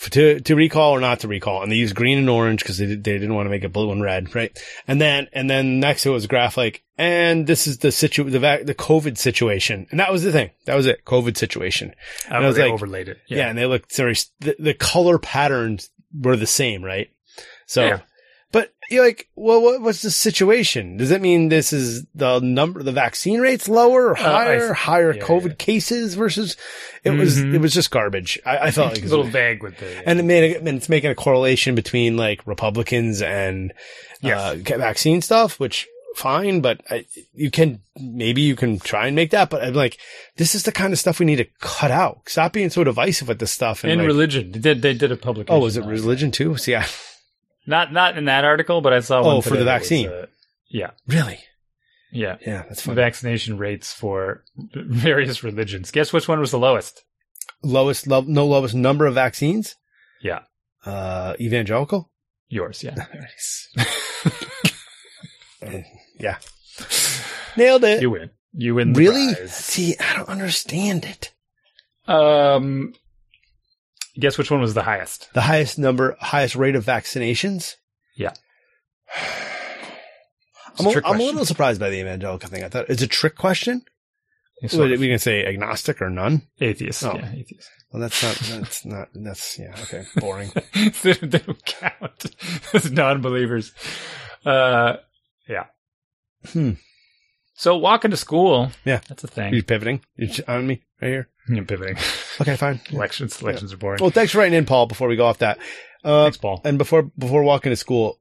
to recall or not to recall, and they used green and orange because they didn't want to make it blue and red, right? And then next to it was a graph like, and this is the COVID situation, and that was the thing. That was it, COVID situation. And I was like, overlaid it, yeah. And they looked serious. The color patterns were the same, right? So, yeah. But you're like, well, what's the situation? Does that mean this is the vaccine rates lower or higher? COVID cases versus it was just garbage. I felt like it was a little vague with it, and it's making a correlation between like Republicans and vaccine stuff, which fine, but you can try and make that. But I'm like, this is the kind of stuff we need to cut out. Stop being so divisive with this stuff. And like, religion, they did a publication. Oh, was it religion too? So, yeah. Not in that article, but I saw one for the vaccine. Really? Yeah. Yeah, that's funny. Vaccination rates for various religions. Guess which one was the lowest? Lowest number of vaccines? Yeah. Evangelical? Yours, yeah. Nice. Yeah. Nailed it. You win the really? Prize. See, I don't understand it. Guess which one was the highest? The highest rate of vaccinations? Yeah. I'm a little surprised by the evangelical thing. I thought it's a trick question. We can say agnostic or none? Atheist. Oh. Yeah, atheist. Well, that's okay, boring. They don't count as non-believers. Yeah. So walking to school. Yeah. That's a thing. You're pivoting? You're on me right here? I'm pivoting. Okay, fine. Elections are boring. Well, thanks for writing in, Paul, before we go off that. Thanks, Paul. And before walking to school,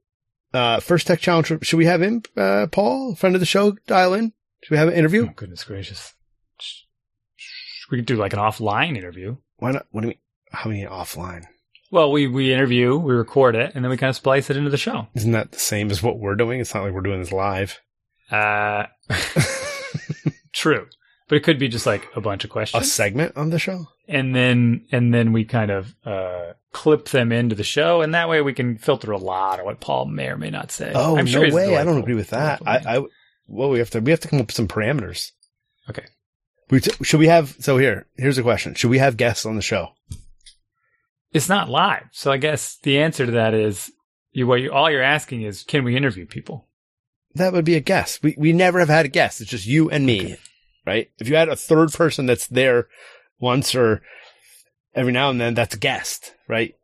first tech challenge, should we have him, Paul, friend of the show, dial in? Should we have an interview? Oh, goodness gracious. We could do like an offline interview. Why not? What do you mean? How many offline? Well, we interview, we record it, and then we kind of splice it into the show. Isn't that the same as what we're doing? It's not like we're doing this live. True. But it could be just like a bunch of questions. A segment on the show? And then we kind of clip them into the show, and that way we can filter a lot of what Paul may or may not say. Oh, I'm sure no way! I don't agree with that. Well, we have to come up with some parameters. Okay. Should we have? So here's a question: should we have guests on the show? It's not live, so I guess the answer to that is all you're asking is, can we interview people? That would be a guest. We never have had a guest. It's just you and me, okay. Right? If you had a third person that's there once or every now and then, that's a guest, right?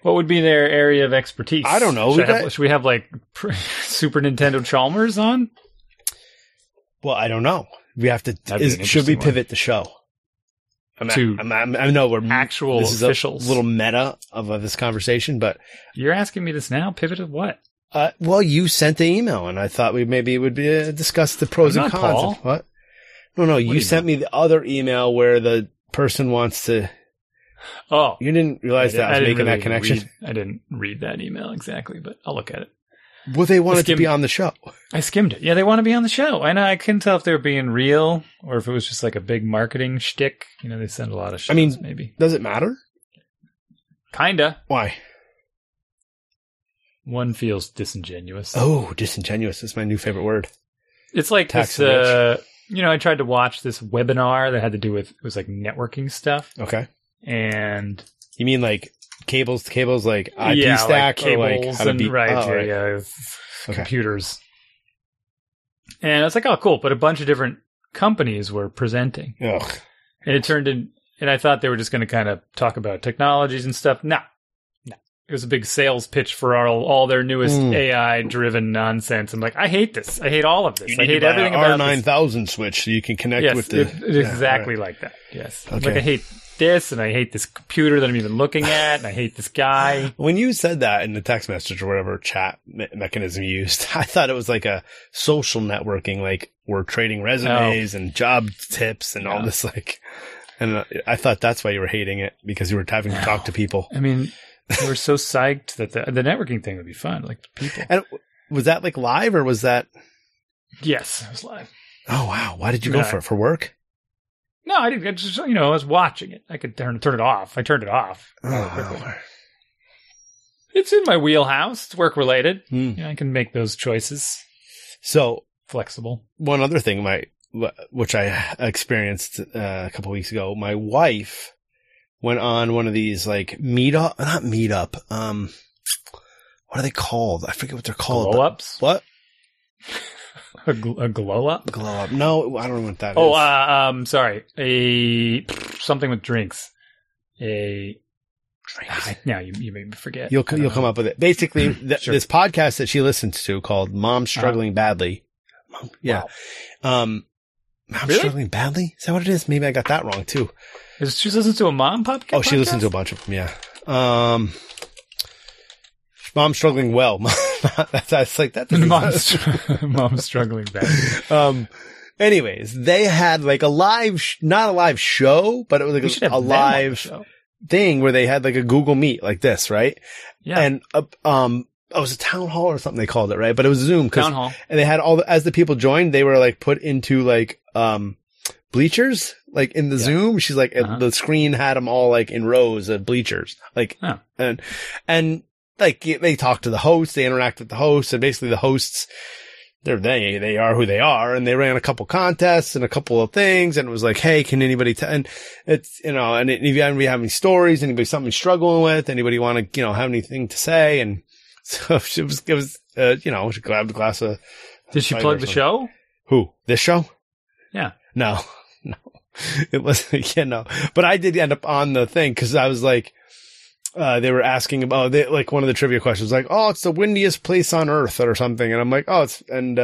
What would be their area of expertise? I don't know. Should we have like Super Nintendo Chalmers on? Well, I don't know. We have to. Should we pivot the show? I know we're actual officials. A little meta of this conversation, but you're asking me this now. Pivot of what? Well, you sent the email, and I thought we maybe would discuss the pros and cons. Paul. Of what? No, you sent me the other email where the person wants to. Oh, you didn't realize that I was making that connection. I didn't read that email exactly, but I'll look at it. Well, they wanted to be on the show. I skimmed it. Yeah, they want to be on the show. I know. I couldn't tell if they were being real or if it was just like a big marketing shtick. You know, they send a lot of shows. I mean, maybe. Does it matter? Kinda. Why? One feels disingenuous. Oh, disingenuous is my new favorite word. It's like I tried to watch this webinar that had to do with, it was like networking stuff. Okay. And you mean like cables, like IP stack, like cables, or like how to beat, computers. And I was like, oh, cool. But a bunch of different companies were presenting. Ugh. And it turned in, and I thought they were just going to kind of talk about technologies and stuff. No. It was a big sales pitch for all their newest AI-driven nonsense. I'm like, I hate this. I hate all of this. I hate everything about this. You need to buy an R9000 switch so you can connect with the... like that. Yes. Okay. Like, I hate this, and I hate this computer that I'm even looking at, and I hate this guy. When you said that in the text message or whatever chat mechanism you used, I thought it was like a social networking, like we're trading resumes and job tips and all this, like, and I thought that's why you were hating it, because you were having to talk to people. I mean, we were so psyched that the networking thing would be fun, like people. And was that like live, or was that? Yes, it was live. Oh, wow. Why did you go for it? For work? No, I didn't. I just, I was watching it. I could turn it off. I turned it off. Oh, it's in my wheelhouse. It's work related. Yeah, I can make those choices. So flexible. One other thing, which I experienced a couple of weeks ago. My wife went on one of these like meetup. What are they called? I forget what they're called. Glow ups. What? A glow up? Glow up. No, I don't know what that is. Sorry. Something with drinks. You made me forget. You'll come up with it. Basically, sure. This podcast that she listens to called Mom Struggling Badly. Mom, yeah. Wow. Mom really? Struggling Badly? Is that what it is? Maybe I got that wrong too. She listens to a mom podcast? Oh, she listens to a bunch of them, yeah. Mom Struggling Well. That's like that. Mom Struggling Badly. Anyways, they had like a live, not a live show, but it was like a live thing where they had like a Google Meet like this, right? Yeah. And it was a town hall or something they called it, right? But it was Zoom. Town hall. And they had as the people joined, they were like put into like bleachers, like in the Zoom. She's like the screen had them all like in rows of bleachers, like and. Like they talk to the host, they interact with the hosts, and basically the hosts, they are who they are, and they ran a couple contests and a couple of things, and it was like, hey, can anybody and it's and if you have any stories, anybody something struggling with, anybody want to have anything to say, and so it was she grabbed a glass of. Did she plug the show? Who this show? Yeah, no, it wasn't. Yeah, no, but I did end up on the thing because I was like. They were asking about like one of the trivia questions, like, oh, it's the windiest place on earth or something. And I'm like, oh, I'm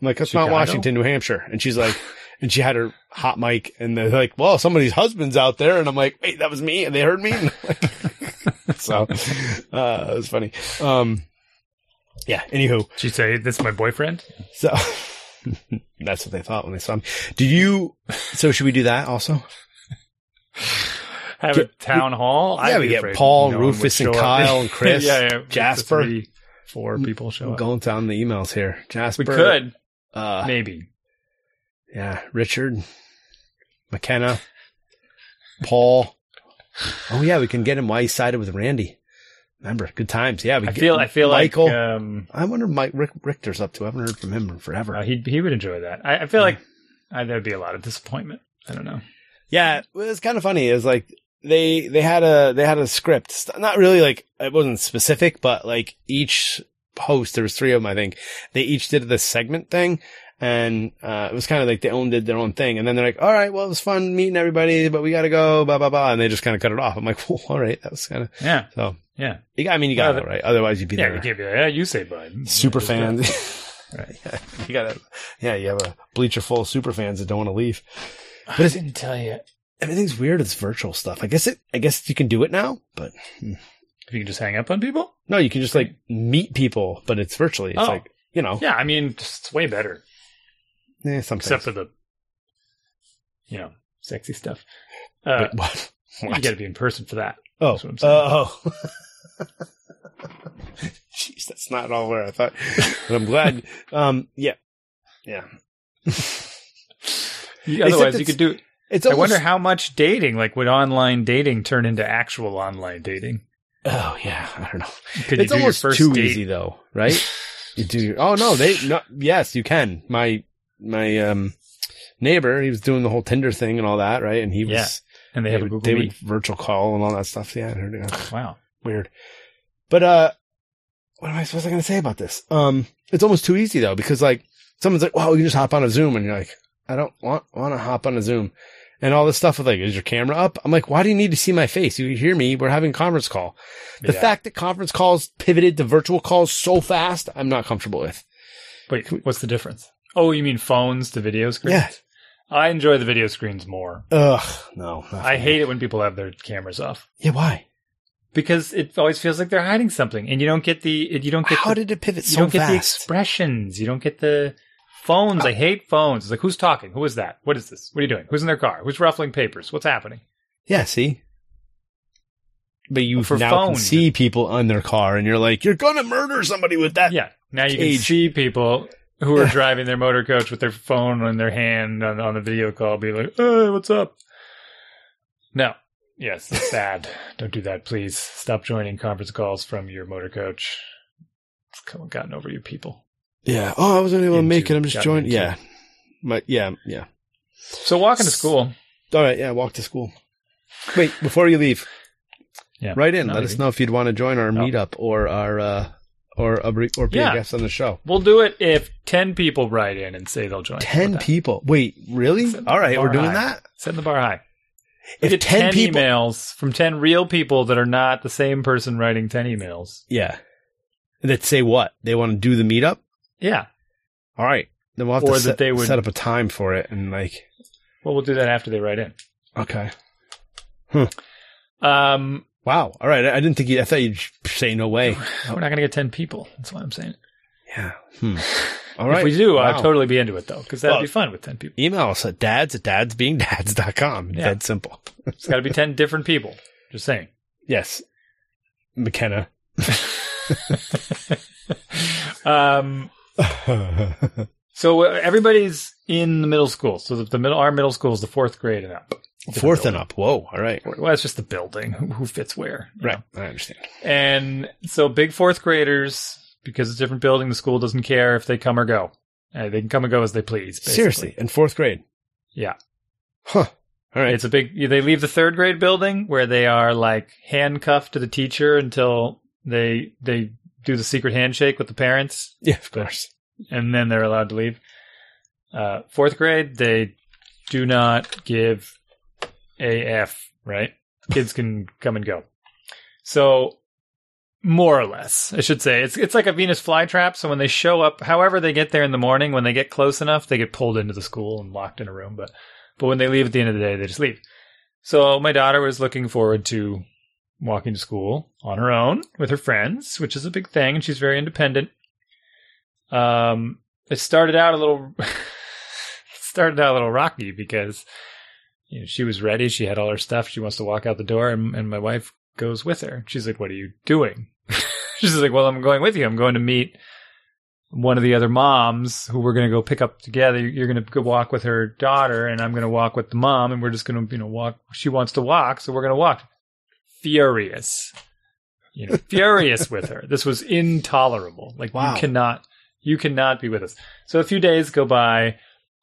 like, it's not Washington, New Hampshire. And she's like, and she had her hot mic and they're like, well, somebody's husband's out there. And I'm like, wait, that was me. And they heard me. And so, it was funny. Yeah. Anywho, she'd say, this is my boyfriend. So that's what they thought when they saw him. So should we do that also? Have a town hall. Yeah, we get Paul, Rufus, and Kyle, and Chris, Jasper. 3-4 people show up. I'm going down the emails here. Jasper. We could. Maybe. Yeah. Richard. McKenna. Paul. Oh yeah, we can get him why he sided with Randy. Remember, good times. Yeah, I feel Michael. Like, I wonder if Rick Richter's up to. I haven't heard from him in forever. He would enjoy that. I feel like there'd be a lot of disappointment. I don't know. Yeah, it was kind of funny. It was like they had a script. Not really, like, it wasn't specific, but like each host, there was three of them, I think. They each did this segment thing. And it was kind of like they did their own thing. And then they're like, all right, well, it was fun meeting everybody, but we got to go, blah, blah, blah. And they just kind of cut it off. I'm like, well, all right. That was kind of. Yeah. So, yeah. You got it right. Otherwise, you'd be there. Yeah, you can't be there. Yeah, you say bye. Super fans. Right. Yeah, you have a bleacher full of super fans that don't want to leave. But I didn't tell you. Everything's weird. It's virtual stuff. I guess you can do it now, but. If you can just hang up on people? No, you can just like meet people, but it's virtually. It's like, you know. Yeah. I mean, it's way better. Except for the, you know, sexy stuff. Wait, what? You got to be in person for that. Oh, that's what I'm jeez, that's not all where I thought. But I'm glad. Yeah. Otherwise, you could do. It's almost, I wonder how much dating, like, would online dating turn into actual online dating? Oh yeah, I don't know. Could it's you do almost your first too date? Easy though, right? You do. Yes, you can. My neighbor, he was doing the whole Tinder thing and all that, right? And he was, and they have a Google Meet, virtual call and all that stuff. Yeah, I heard it. Wow, weird. But what am I supposed to say about this? It's almost too easy though, because like someone's like, "Wow, you just hop on a Zoom," and you're like, "I don't want to hop on a Zoom," and all this stuff with like, "Is your camera up?" I'm like, "Why do you need to see my face? You can hear me. We're having a conference call." The fact that conference calls pivoted to virtual calls so fast, I'm not comfortable with. Wait, what's the difference? Oh, you mean phones to video screens? Yeah. I enjoy the video screens more. Ugh, no. I hate it when people have their cameras off. Yeah, why? Because it always feels like they're hiding something, and you don't get the How did it pivot so fast? You don't get the expressions. You don't get the phones. I hate phones. It's like, who's talking? Who is that? What is this? What are you doing? Who's in their car? Who's ruffling papers? What's happening? Yeah, see? But you now can see people on their car, and you're like, you're going to murder somebody with that. Yeah, now you can see people who are driving their motor coach with their phone in their hand on the video call, be like, "Hey, what's up?" No. Yes, it's bad. Don't do that, please. Stop joining conference calls from your motor coach. It's gotten over you, people. Yeah. Oh, I wasn't able to make it. I'm just joining. Yeah. Yeah. So walking to school. All right. Yeah. Walk to school. Wait, before you leave, write in. Let us know if you'd want to join our meetup or our, or be a guest on the show. We'll do it if 10 people write in and say they'll join. 10 people? Wait, really? All right, we're doing that? Setting the bar high. If 10 people... emails from 10 real people that are not the same person writing 10 emails. Yeah. That say what? They want to do the meetup? Yeah. All right. Then we'll have to set up a time for it and like... Well, we'll do that after they write in. Okay. Wow. All right. I didn't think I thought you'd say no way. We're not going to get 10 people. That's why I'm saying it. Yeah. All right. If we do, I'll totally be into it, though, because that'd be fun with 10 people. Email us at dads@dadsbeingdads.com. Yeah. That's simple. It's got to be 10 different people. Just saying. Yes. McKenna. So everybody's in the middle school. So our middle school is the fourth grade and up. Fourth and up. Whoa. All right. Well, it's just the building. Who fits where? Right. I understand. And so big fourth graders, because it's a different building, the school doesn't care if they come or go. They can come and go as they please, basically. Seriously? In fourth grade? Yeah. Huh. All right. It's a big... They leave the third grade building where they are like handcuffed to the teacher until they do the secret handshake with the parents. Yeah, of course. And then they're allowed to leave. Fourth grade, they do not give... AF, right? Kids can come and go. So, more or less, I should say. It's like a Venus flytrap. So when they show up, however they get there in the morning, when they get close enough, they get pulled into the school and locked in a room. But when they leave at the end of the day, they just leave. So my daughter was looking forward to walking to school on her own with her friends, which is a big thing. And she's very independent. It started out a little rocky because... You know, she was ready. She had all her stuff. She wants to walk out the door, and my wife goes with her. She's like, "What are you doing?" She's like, "Well, I'm going with you. I'm going to meet one of the other moms who we're going to go pick up together. You're going to go walk with her daughter, and I'm going to walk with the mom, and we're just going to, walk. She wants to walk, so we're going to walk. Furious. Furious with her. This was intolerable. Wow. You cannot be with us. So a few days go by,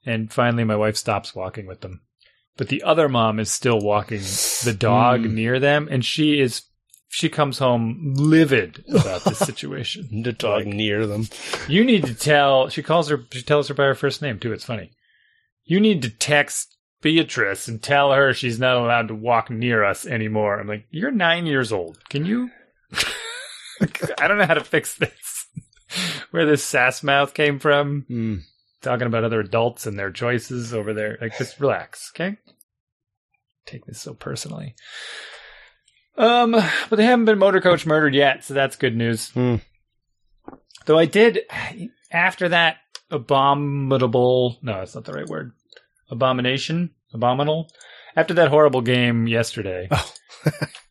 and finally my wife stops walking with them. But the other mom is still walking the dog near them, and she comes home livid about this situation. The dog near them. You need to tell. She tells her by her first name too. It's funny. You need to text Beatrice and tell her she's not allowed to walk near us anymore. I'm like, you're 9 years old. Can you? I don't know how to fix this. Where this sass mouth came from. Mm. Talking about other adults and their choices over there. Just relax, okay? Take this so personally. But they haven't been motor coach murdered yet, so that's good news. Mm. Though I did, after that abominable... No, that's not the right word. Abomination? Abominable? After that horrible game yesterday,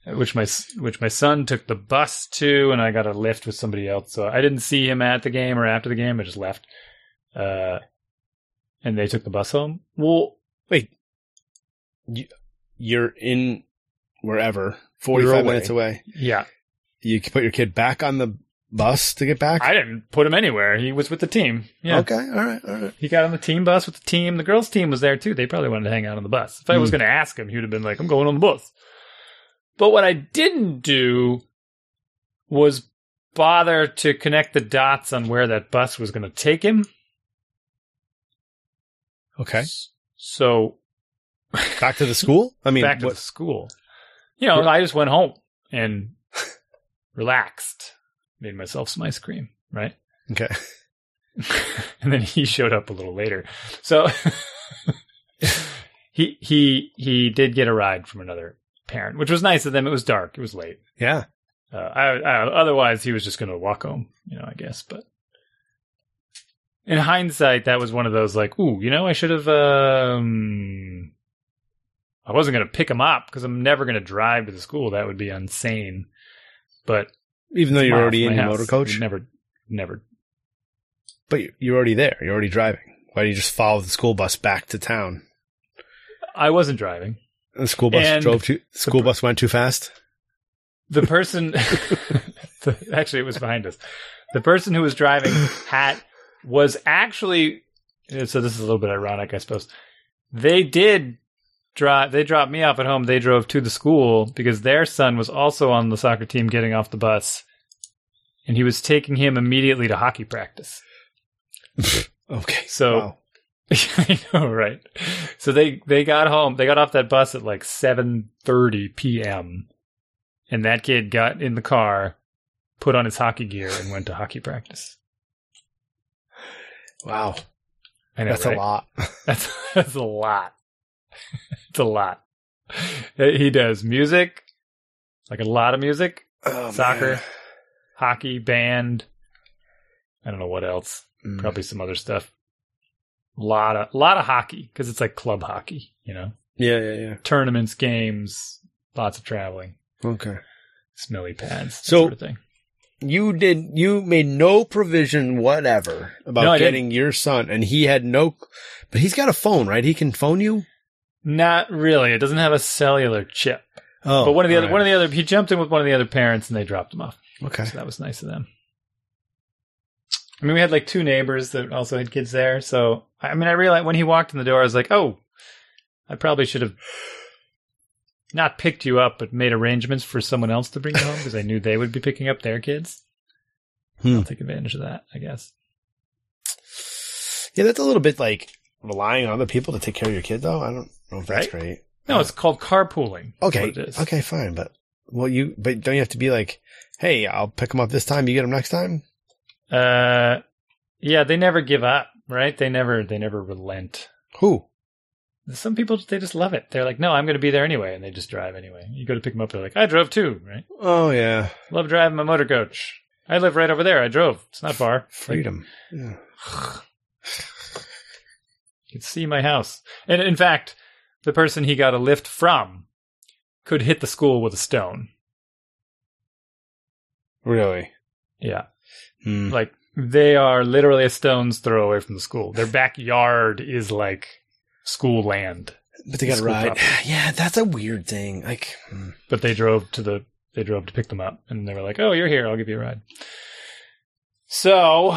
which my son took the bus to, and I got a lift with somebody else, so I didn't see him at the game or after the game. I just left. And they took the bus home. Well, wait. You're in wherever, 45 minutes away. Yeah. You put your kid back on the bus to get back? I didn't put him anywhere. He was with the team. Yeah. Okay. All right. He got on the team bus with the team. The girls' team was there too. They probably wanted to hang out on the bus. If I was going to ask him, he would have been like, I'm going on the bus. But what I didn't do was bother to connect the dots on where that bus was going to take him. Okay. So back to the school? Back to the school. I just went home and relaxed. Made myself some ice cream, right? Okay. And then he showed up a little later. So he did get a ride from another parent, which was nice of them. It was dark. It was late. Yeah. Otherwise, he was just going to walk home, I guess. But in hindsight, that was one of those I should have, I wasn't going to pick him up because I'm never going to drive to the school. That would be insane. But even though you're already in the motor coach? Never. But you're already there. You're already driving. Why do you just follow the school bus back to town? I wasn't driving. The school bus went too fast? The person, actually, it was behind us. The person who was driving was actually, so this is a little bit ironic, I suppose. They dropped me off at home. They drove to the school because their son was also on the soccer team getting off the bus, and he was taking him immediately to hockey practice. Okay. So, wow. I know, right? So they got home. They got off that bus at 7:30 p.m., and that kid got in the car, put on his hockey gear, and went to hockey practice. Wow. I know, that's right? A lot. That's a lot. It's a lot. He does music, a lot of music, soccer, man. Hockey, band. I don't know what else. Probably some other stuff. A lot of hockey because it's club hockey, Yeah. Tournaments, games, lots of traveling. Okay. Smelly pads, that sort of thing. You made no provision whatever about getting your son, and he had but he's got a phone, right? He can phone you? Not really. It doesn't have a cellular chip. Oh. But he jumped in with one of the other parents and they dropped him off. Okay. So that was nice of them. We had two neighbors that also had kids there. So, I realized when he walked in the door, I was like, oh, I probably should have not picked you up, but made arrangements for someone else to bring you home because I knew they would be picking up their kids. I'll take advantage of that, I guess. Yeah, that's a little bit relying on other people to take care of your kid, though. I don't know if that's great. No, it's called carpooling. Okay, okay, fine. But don't you have to be hey, I'll pick them up this time. You get them next time. Yeah, they never give up, right? They never relent. Who? Some people, they just love it. They're like, no, I'm going to be there anyway. And they just drive anyway. You go to pick them up. They're like, I drove too, right? Oh, yeah. Love driving my motor coach. I live right over there. I drove. It's not far. Freedom. Yeah. You can see my house. And in fact, the person he got a lift from could hit the school with a stone. Really? Yeah. They are literally a stone's throw away from the school. Their backyard is like school land. But they got to ride. Property. Yeah, that's a weird thing. Like, but they drove to pick them up, and they were like, "Oh, you're here. I'll give you a ride." So,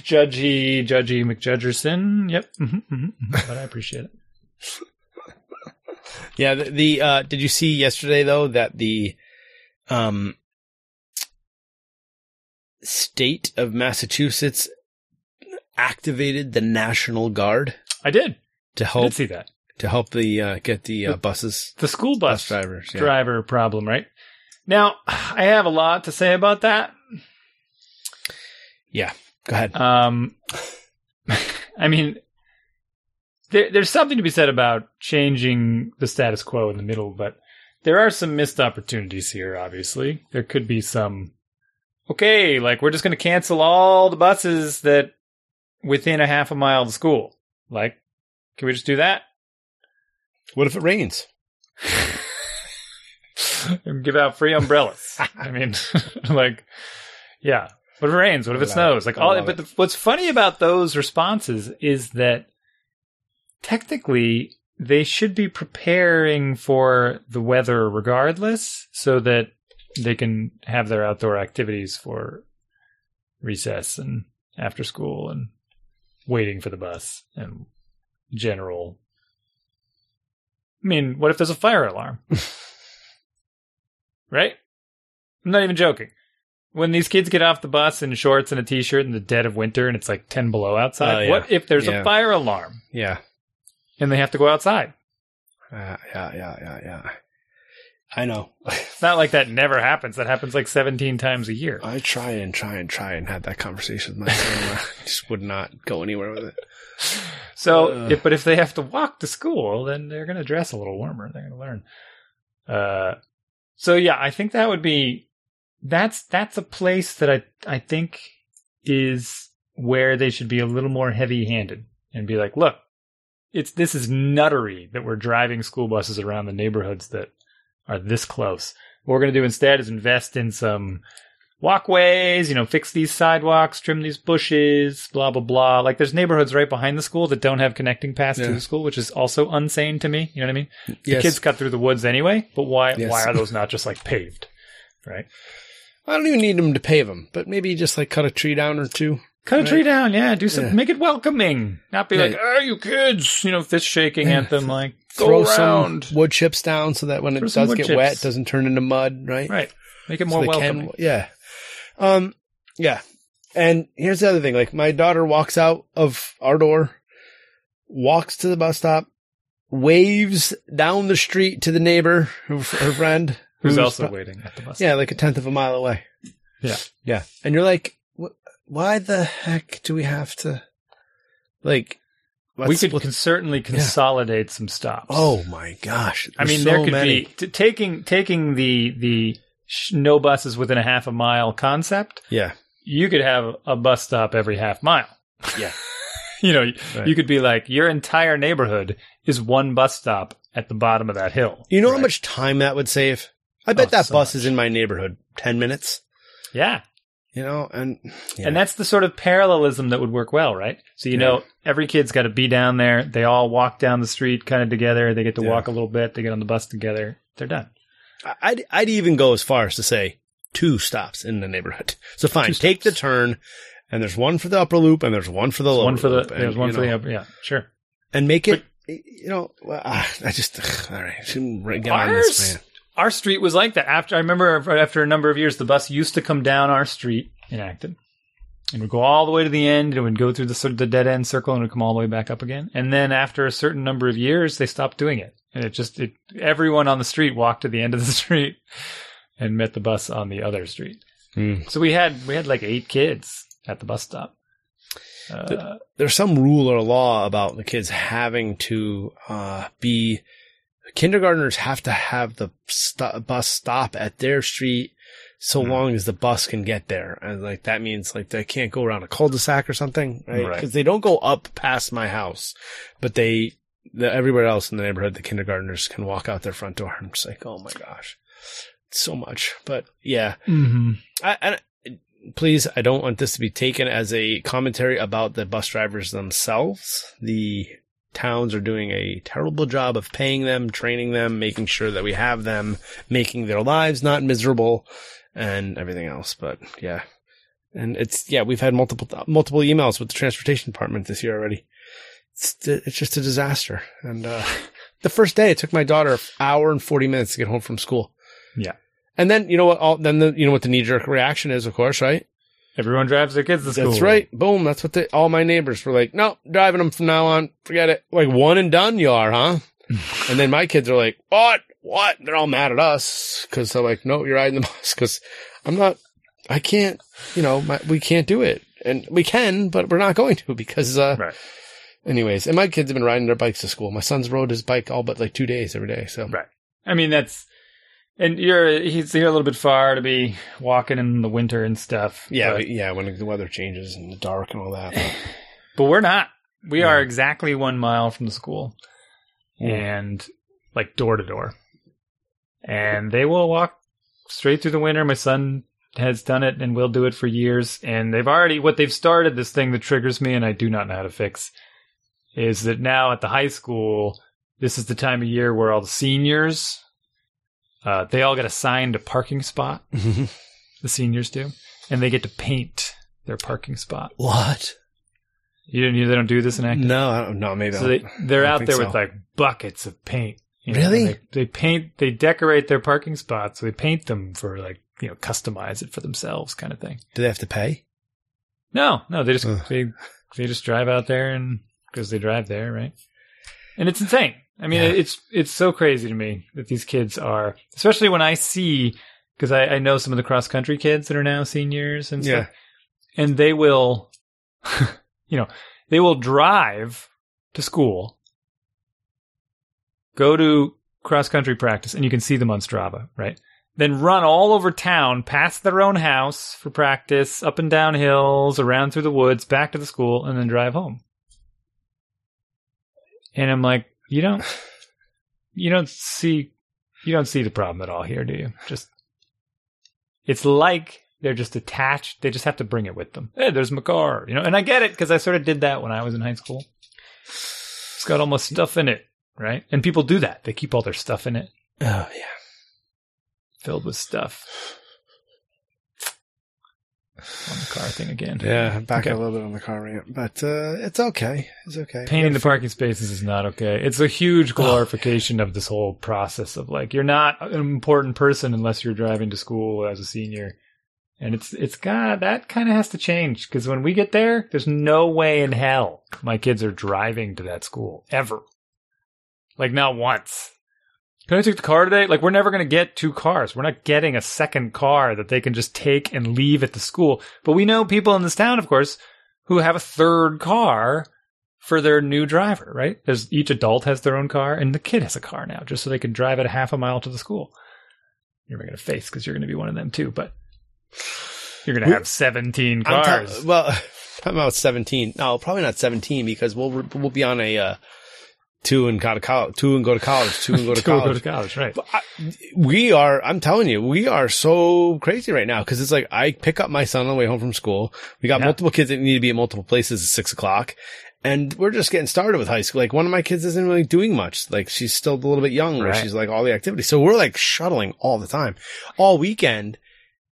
Judgy McJudgerson. Yep, but I appreciate it. Yeah. The did you see yesterday though that the state of Massachusetts activated the National Guard? I did. To help get the buses. The school bus driver problem, right? Now, I have a lot to say about that. Yeah, go ahead. I mean, there's something to be said about changing the status quo in the middle, but there are some missed opportunities here, obviously. There could be some, okay, like we're just going to cancel all the buses that within a half a mile of the school. Like, can we just do that? What if it rains? And give out free umbrellas. I mean, like, yeah. What if it rains? What if it snows? Like all. But what's funny about those responses is that technically they should be preparing for the weather regardless, so that they can have their outdoor activities for recess and after school and waiting for the bus and general. I mean, what if there's a fire alarm? Right? I'm not even joking. When these kids get off the bus in shorts and a t-shirt in the dead of winter and it's like 10 below outside, yeah. What if there's a fire alarm? Yeah. And they have to go outside. Yeah. I know. It's not like that never happens. That happens like 17 times a year. I try and have that conversation with my son. I just would not go anywhere with it. So, but if they have to walk to school, then they're going to dress a little warmer. They're going to learn. So yeah, I think that would be, that's a place that I think is where they should be a little more heavy handed and be like, look, this is nuttery that we're driving school buses around the neighborhoods that are this close. What we're going to do instead is invest in some walkways, you know, fix these sidewalks, trim these bushes, blah, blah, blah. Like there's neighborhoods right behind the school that don't have connecting paths to the school, which is also insane to me. You know what I mean? Yes. The kids cut through the woods anyway, but why are those not just like paved? Right. I don't even need them to pave them, but maybe just like cut a tree down or two. Cut a tree down. Yeah. Do something. Yeah. Make it welcoming. Not be like, oh, you kids, you know, fist shaking at them. Like throw some wood chips down so that when it does get wet, it doesn't turn into mud. Right. Right. Make it more welcoming. Yeah. Yeah. And here's the other thing. Like my daughter walks out of our door, walks to the bus stop, waves down the street to the neighbor, her friend. Who's also waiting at the bus stop. Yeah. Like a 10th of a mile away. Yeah. Yeah. And you're like, why the heck do we have to like, we can certainly consolidate some stops. Oh my gosh. I mean, there could be taking the no buses within a half a mile concept. Yeah. You could have a bus stop every half mile. Yeah. You know, you could be like, your entire neighborhood is one bus stop at the bottom of that hill. You know how much time that would save? I bet that bus is in my neighborhood 10 minutes. Yeah. You know, and that's the sort of parallelism that would work well, right? So, you know, every kid's got to be down there. They all walk down the street kind of together. They get to walk a little bit. They get on the bus together. They're done. I'd even go as far as to say 2 stops in the neighborhood. So fine, take the turn, and there's one for the upper loop, and there's one for the lower loop. There's one for the upper, yeah, sure. And make it, but, you know, I just, all right, I shouldn't get on this, man. Our street was like that. After I remember, after a number of years, the bus used to come down our street in Acton, and would go all the way to the end, and it would go through the dead end circle, and it would come all the way back up again. And then after a certain number of years, they stopped doing it, and it just everyone on the street walked to the end of the street and met the bus on the other street. Mm. So we had like 8 kids at the bus stop. There's some rule or law about the kids having to be. Kindergartners have to have the bus stop at their street so long as the bus can get there. And like, that means like they can't go around a cul-de-sac or something, right? Because they don't go up past my house, but everywhere else in the neighborhood, the kindergartners can walk out their front door. I'm just like, oh my gosh, it's so much. But yeah, please, I don't want this to be taken as a commentary about the bus drivers themselves. The towns are doing a terrible job of paying them, training them, making sure that we have them, making their lives not miserable and everything else. But yeah. And it's, yeah, we've had multiple emails with the transportation department this year already. It's just a disaster. And, the first day it took my daughter an hour and 40 minutes to get home from school. Yeah. And then, you know what, you know what the knee jerk reaction is, of course, right? Everyone drives their kids to school. That's right. Boom. That's what all my neighbors were like, no, driving them from now on. Forget it. Like, one and done you are, huh? And then my kids are like, what? They're all mad at us. Cause they're like, no, you're riding the bus. Cause I can't, we can't do it. And we can, but we're not going to because, right. Anyways, and my kids have been riding their bikes to school. My son's rode his bike all but like 2 days every day. So, right. I mean, he's a little bit far to be walking in the winter and stuff. Yeah. But, yeah. When the weather changes and the dark and all that. But we're not. We are exactly 1 mile from the school and like door to door. And they will walk straight through the winter. My son has done it and will do it for years. And they've started this thing that triggers me and I do not know how to fix is that now at the high school, this is the time of year where all the seniors, they all get assigned a parking spot. The seniors do. And they get to paint their parking spot. What? They don't do this in Acton? No, maybe. So they're out there with like buckets of paint. Really? They decorate their parking spots. They paint them for like, customize it for themselves kind of thing. Do they have to pay? No, they just, they just drive out there and because they drive there. Right. And it's insane. I mean, it's so crazy to me that these kids are, especially when I see, because I know some of the cross country kids that are now seniors and stuff, and they will, they will drive to school, go to cross country practice, and you can see them on Strava, right? Then run all over town, past their own house for practice, up and down hills, around through the woods, back to the school, and then drive home. And I'm like, you don't see the problem at all here, do you? Just, it's like they're just attached. They just have to bring it with them. Hey, there's my car, and I get it because I sort of did that when I was in high school. It's got all my stuff in it, right? And people do that. They keep all their stuff in it. Oh, yeah. Filled with stuff. On the car thing again. Yeah, back a little bit on the car rant, but it's okay. It's okay. Painting the parking spaces is not okay. It's a huge glorification of this whole process of like, you're not an important person unless you're driving to school as a senior. And it's God, that kind of has to change because when we get there, there's no way in hell my kids are driving to that school ever. Like not once. Can I take the car today? Like, we're never going to get 2 cars. We're not getting a second car that they can just take and leave at the school. But we know people in this town, of course, who have a third car for their new driver, right? There's each adult has their own car, and the kid has a car now, just so they can drive it a half a mile to the school. You're going to face because you're going to be one of them, too. But you're going to have 17 cars. I'm about 17. No, probably not 17 because we'll be on a... 2 and go to college, 2 and go to college, right. But I'm telling you, we are so crazy right now. Cause it's like, I pick up my son on the way home from school. We got multiple kids that need to be in multiple places at 6 o'clock. And we're just getting started with high school. Like one of my kids isn't really doing much. Like she's still a little bit young where she's like all the activity. So we're like shuttling all the time, all weekend.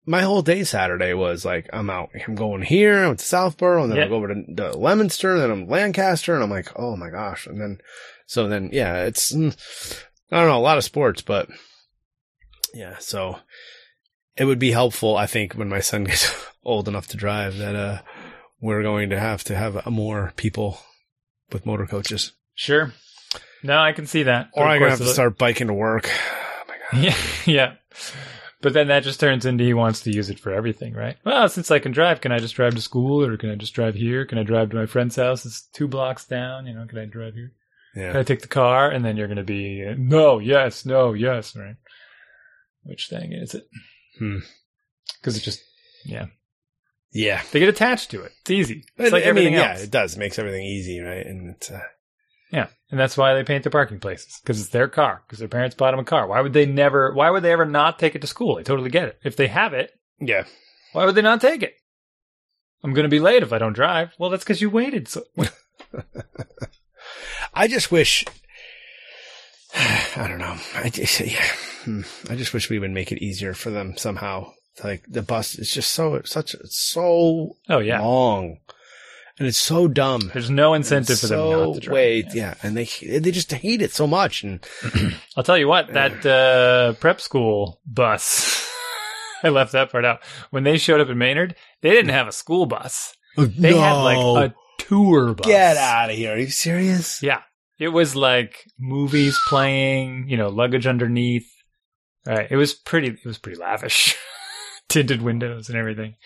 My whole day Saturday was like, I'm out. I'm going here. I went to Southborough and then I go over to Leominster and then I'm Lancaster and I'm like, oh my gosh. And then, it's, I don't know, a lot of sports, but yeah. So it would be helpful, I think, when my son gets old enough to drive that, we're going to have more people with motor coaches. Sure. No, I can see that. Or I'm going to have to start biking to work. Oh my God. Yeah. But then that just turns into he wants to use it for everything, right? Well, since I can drive, can I just drive to school or can I just drive here? Can I drive to my friend's house? It's 2 blocks down. Can I drive here? Yeah. Can I take the car? And then you're going to be, no, yes, right? Which thing is it? Because it just, yeah. They get attached to it. It's easy. It's like everything else. Yeah, it does. It makes everything easy, right? And it's, yeah. And that's why they paint the parking places. Because it's their car. Because their parents bought them a car. Why would they ever not take it to school? I totally get it. If they have it. Yeah. Why would they not take it? I'm going to be late if I don't drive. Well, that's because you waited. So I just wish, I don't know. I just wish we would make it easier for them somehow. Like the bus is just so long, and it's so dumb. There's no incentive for them not to drive. And they just hate it so much. And I'll tell you what, that prep school bus. I left that part out. When they showed up in Maynard, they didn't have a school bus. They had like a tour bus. Get out of here. Are you serious? Yeah. It was like movies playing, luggage underneath. All right. It was pretty lavish. Tinted windows and everything.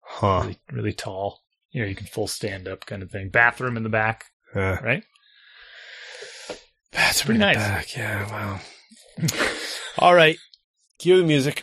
Huh. Really, really tall. You can full stand up kind of thing. Bathroom in the back. Right? That's pretty nice. Back. Yeah. Wow. All right. Cue the music.